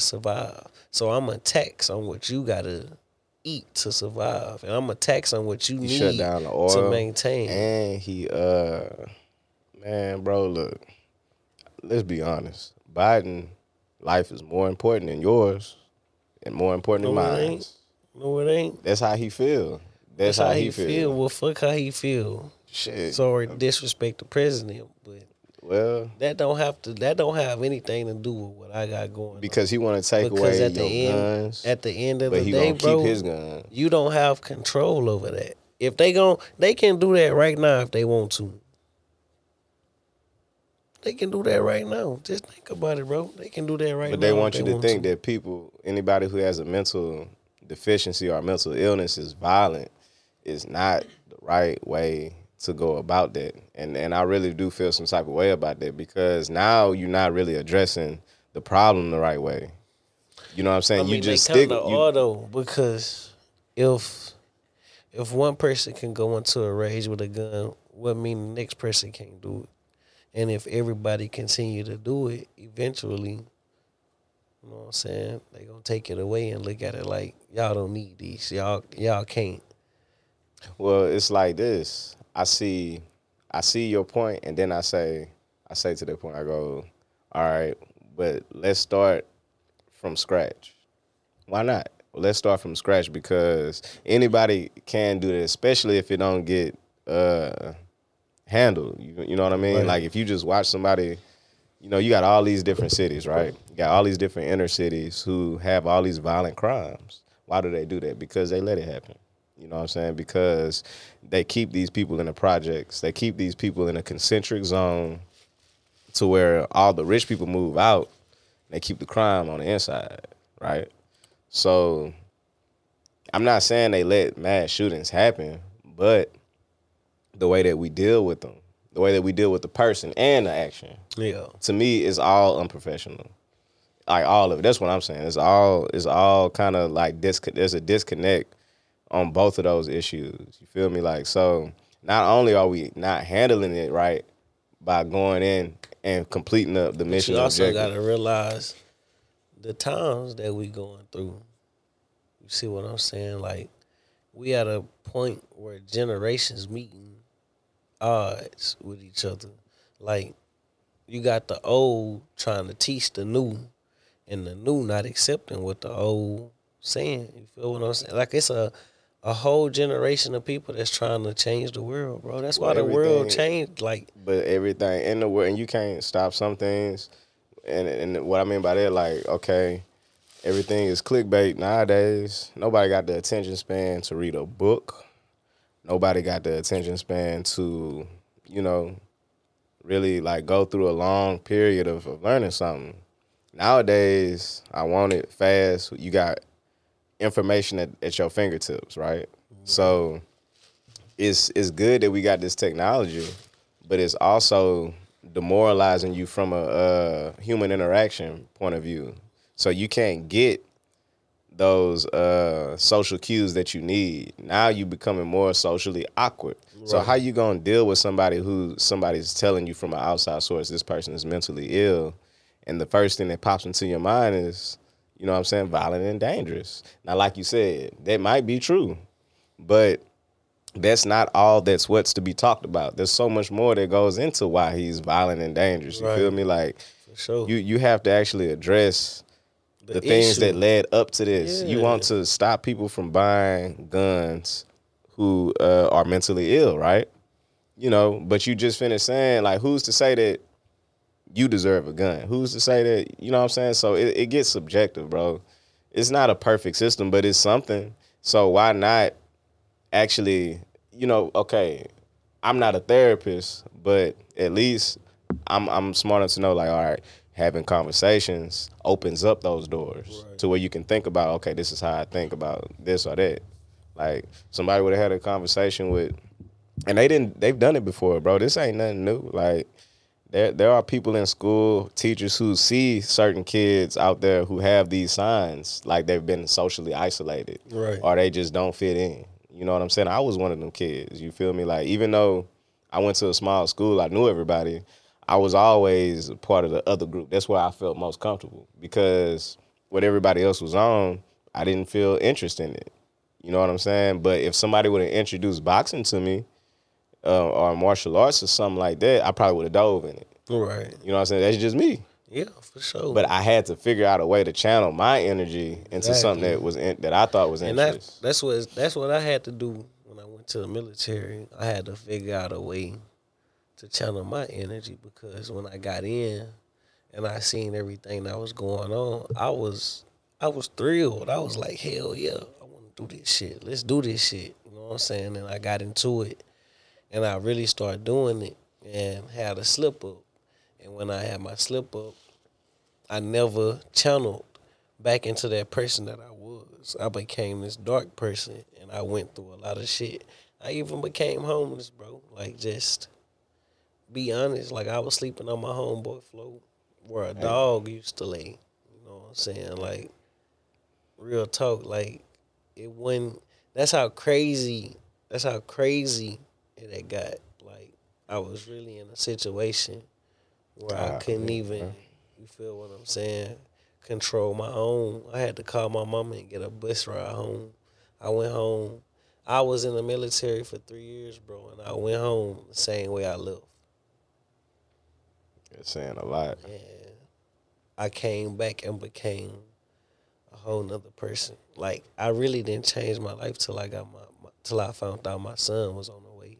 survive. So I'm gonna tax on what you gotta eat to survive, and I'm gonna tax on what you need shut down the oil to maintain. And he, man, bro, look, let's be honest. Biden's life is more important than yours. And more important than mine. No, it ain't. That's how he feel. Well, fuck how he feel. Shit. Sorry to disrespect the president, but well, that don't have anything to do with what I got going. Because on. He want to take away your guns. At the end of the day, bro, keep his gun. You don't have control over that. If they can do that right now if they want to. They can do that right now. Just think about it, bro. They can do that right now. But they want you to think that people, anybody who has a mental deficiency or mental illness is violent. It's not the right way to go about that. And I really do feel some type of way about that because now you're not really addressing the problem the right way. You know what I'm saying? I mean, you just stick. They kind of are, though, because if one person can go into a rage with a gun, what mean the next person can't do it? And if everybody continue to do it, eventually, you know what I'm saying, they gonna take it away and look at it like, y'all don't need these. Y'all can't. Well, it's like this. I see your point, and then I say to that point, I go, all right, but let's start from scratch. Why not? Well, let's start from scratch because anybody can do that, especially if it don't get handle. You know what I mean? Right. Like if you just watch somebody, you know, you got all these different cities, right? You got all these different inner cities who have all these violent crimes. Why do they do that? Because they let it happen. You know what I'm saying? Because they keep these people in the projects. They keep these people in a concentric zone to where all the rich people move out. They keep the crime on the inside, right? So I'm not saying they let mass shootings happen, but the way that we deal with them, the way that we deal with the person and the action, yeah, to me is all unprofessional. Like all of it. That's what I'm saying. It's all kind of like there's a disconnect on both of those issues. You feel me? Like, so not only are we not handling it right by going in and completing the mission objective. You also got to realize the times that we going through. You see what I'm saying? Like, we at a point where generations meeting odds with each other. Like, you got the old trying to teach the new and the new not accepting what the old saying. You feel what I'm saying? Like, it's a whole generation of people that's trying to change the world, bro. That's why the world changed. Like, but everything in the world, and you can't stop some things. And what I mean by that, like, okay, everything is clickbait nowadays. Nobody got the attention span to read a book. Nobody got the attention span to, you know, really like go through a long period of learning something. Nowadays, I want it fast. You got information at your fingertips, right? Mm-hmm. So it's good that we got this technology, but it's also demoralizing you from a human interaction point of view. So you can't get those social cues that you need. Now you're becoming more socially awkward. Right. So how you going to deal with somebody who somebody's telling you from an outside source, this person is mentally ill, and the first thing that pops into your mind is, you know what I'm saying, violent and dangerous. Now, like you said, that might be true, but that's not all that's what's to be talked about. There's so much more that goes into why he's violent and dangerous. You right. feel me? Like, for sure. you have to actually address the things issue. That led up to this. Yeah. You want to stop people from buying guns who are mentally ill, right? You know, but you just finished saying, like, who's to say that you deserve a gun? Who's to say that, you know what I'm saying? So it gets subjective, bro. It's not a perfect system, but it's something. So why not actually, you know, okay, I'm not a therapist, but at least I'm smart enough to know, like, all right, having conversations opens up those doors right. to where you can think about, okay, this is how I think about this or that. Like, somebody would have had a conversation with, and they've done it before, bro. This ain't nothing new. Like, there are people in school, teachers who see certain kids out there who have these signs, like they've been socially isolated right. or they just don't fit in. You know what I'm saying? I was one of them kids, you feel me? Like, even though I went to a small school, I knew everybody, I was always a part of the other group. That's where I felt most comfortable because what everybody else was on, I didn't feel interest in it. You know what I'm saying? But if somebody would have introduced boxing to me, or martial arts or something like that, I probably would have dove in it. Right. You know what I'm saying? That's just me. Yeah, for sure. But I had to figure out a way to channel my energy into something that I thought was interesting. That's what I had to do when I went to the military, I had to figure out a way to channel my energy, because when I got in and I seen everything that was going on, I was thrilled. I was like, hell yeah, I want to do this shit. Let's do this shit. You know what I'm saying? And I got into it, and I really started doing it and had a slip up. And when I had my slip up, I never channeled back into that person that I was. I became this dark person, and I went through a lot of shit. I even became homeless, bro. Like, just be honest. Like, I was sleeping on my homeboy floor where a dog used to lay. You know what I'm saying? Like, real talk. Like, it wasn't. That's how crazy it had got. Like, I was really in a situation where I couldn't even, you feel what I'm saying, control my own. I had to call my mama and get a bus ride home. I went home. I was in the military for 3 years, bro, and I went home the same way I left. That's saying a lot. Yeah. I came back and became a whole nother person. Like, I really didn't change my life till I got till I found out my son was on the way.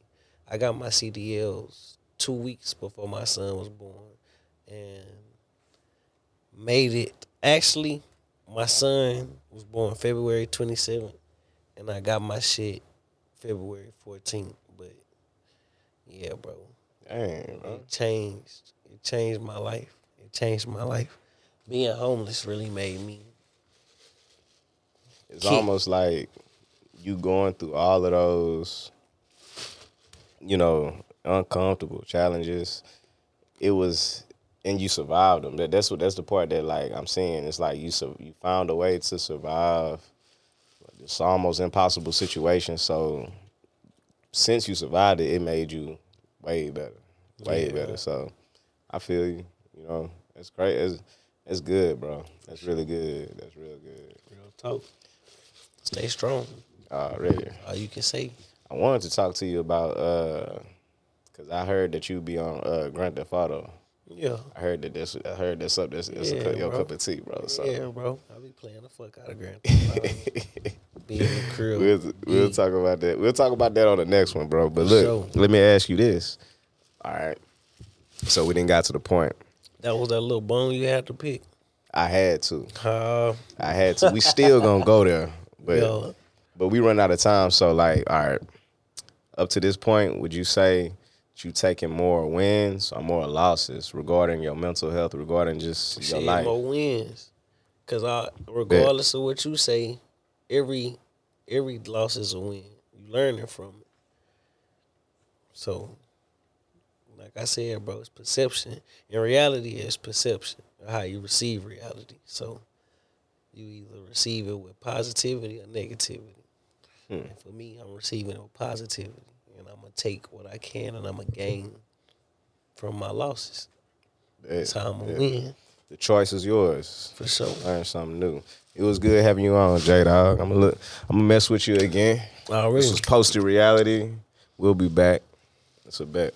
I got my CDLs 2 weeks before my son was born, and made it. Actually, my son was born February 27th, and I got my shit February 14th. But yeah, bro. Dang, bro. It changed my life. Being homeless really made me. It's almost like you going through all of those, you know, uncomfortable challenges. It was, and you survived them. That's the part that, like, I'm seeing. It's like you found a way to survive this almost impossible situation. So since you survived it, it made you way better. So I feel you. You know, that's great. That's good, bro. That's really good. That's real good. Real talk. Stay strong. Really. All you can say. I wanted to talk to you about because I heard that you be on Grand Theft Auto. Yeah, I heard this up. That's your cup of tea, bro. So. Yeah, bro. I be playing the fuck out of Grand Theft Auto. Being in the crib. We'll talk about that. We'll talk about that on the next one, bro. But look, let me ask you this. All right. So we didn't got to the point. That was that little bone you had to pick. I had to. We still gonna go there, but yo. But we run out of time. So, like, all right. Up to this point, would you say you taking more wins or more losses regarding your mental health, regarding just your life? More wins, because regardless of what you say, every loss is a win. You learning from it. So, like I said, bro, it's perception. In reality, it's perception of how you receive reality. So, you either receive it with positivity or negativity. And for me, I'm receiving it with positivity. And I'm going to take what I can, and I'm going to gain from my losses. That's how I'm going to win. The choice is yours. For sure. Learn something new. It was good having you on, J-Dog. I'm going to mess with you again. All right. This was Posted Reality. We'll be back. That's a bet.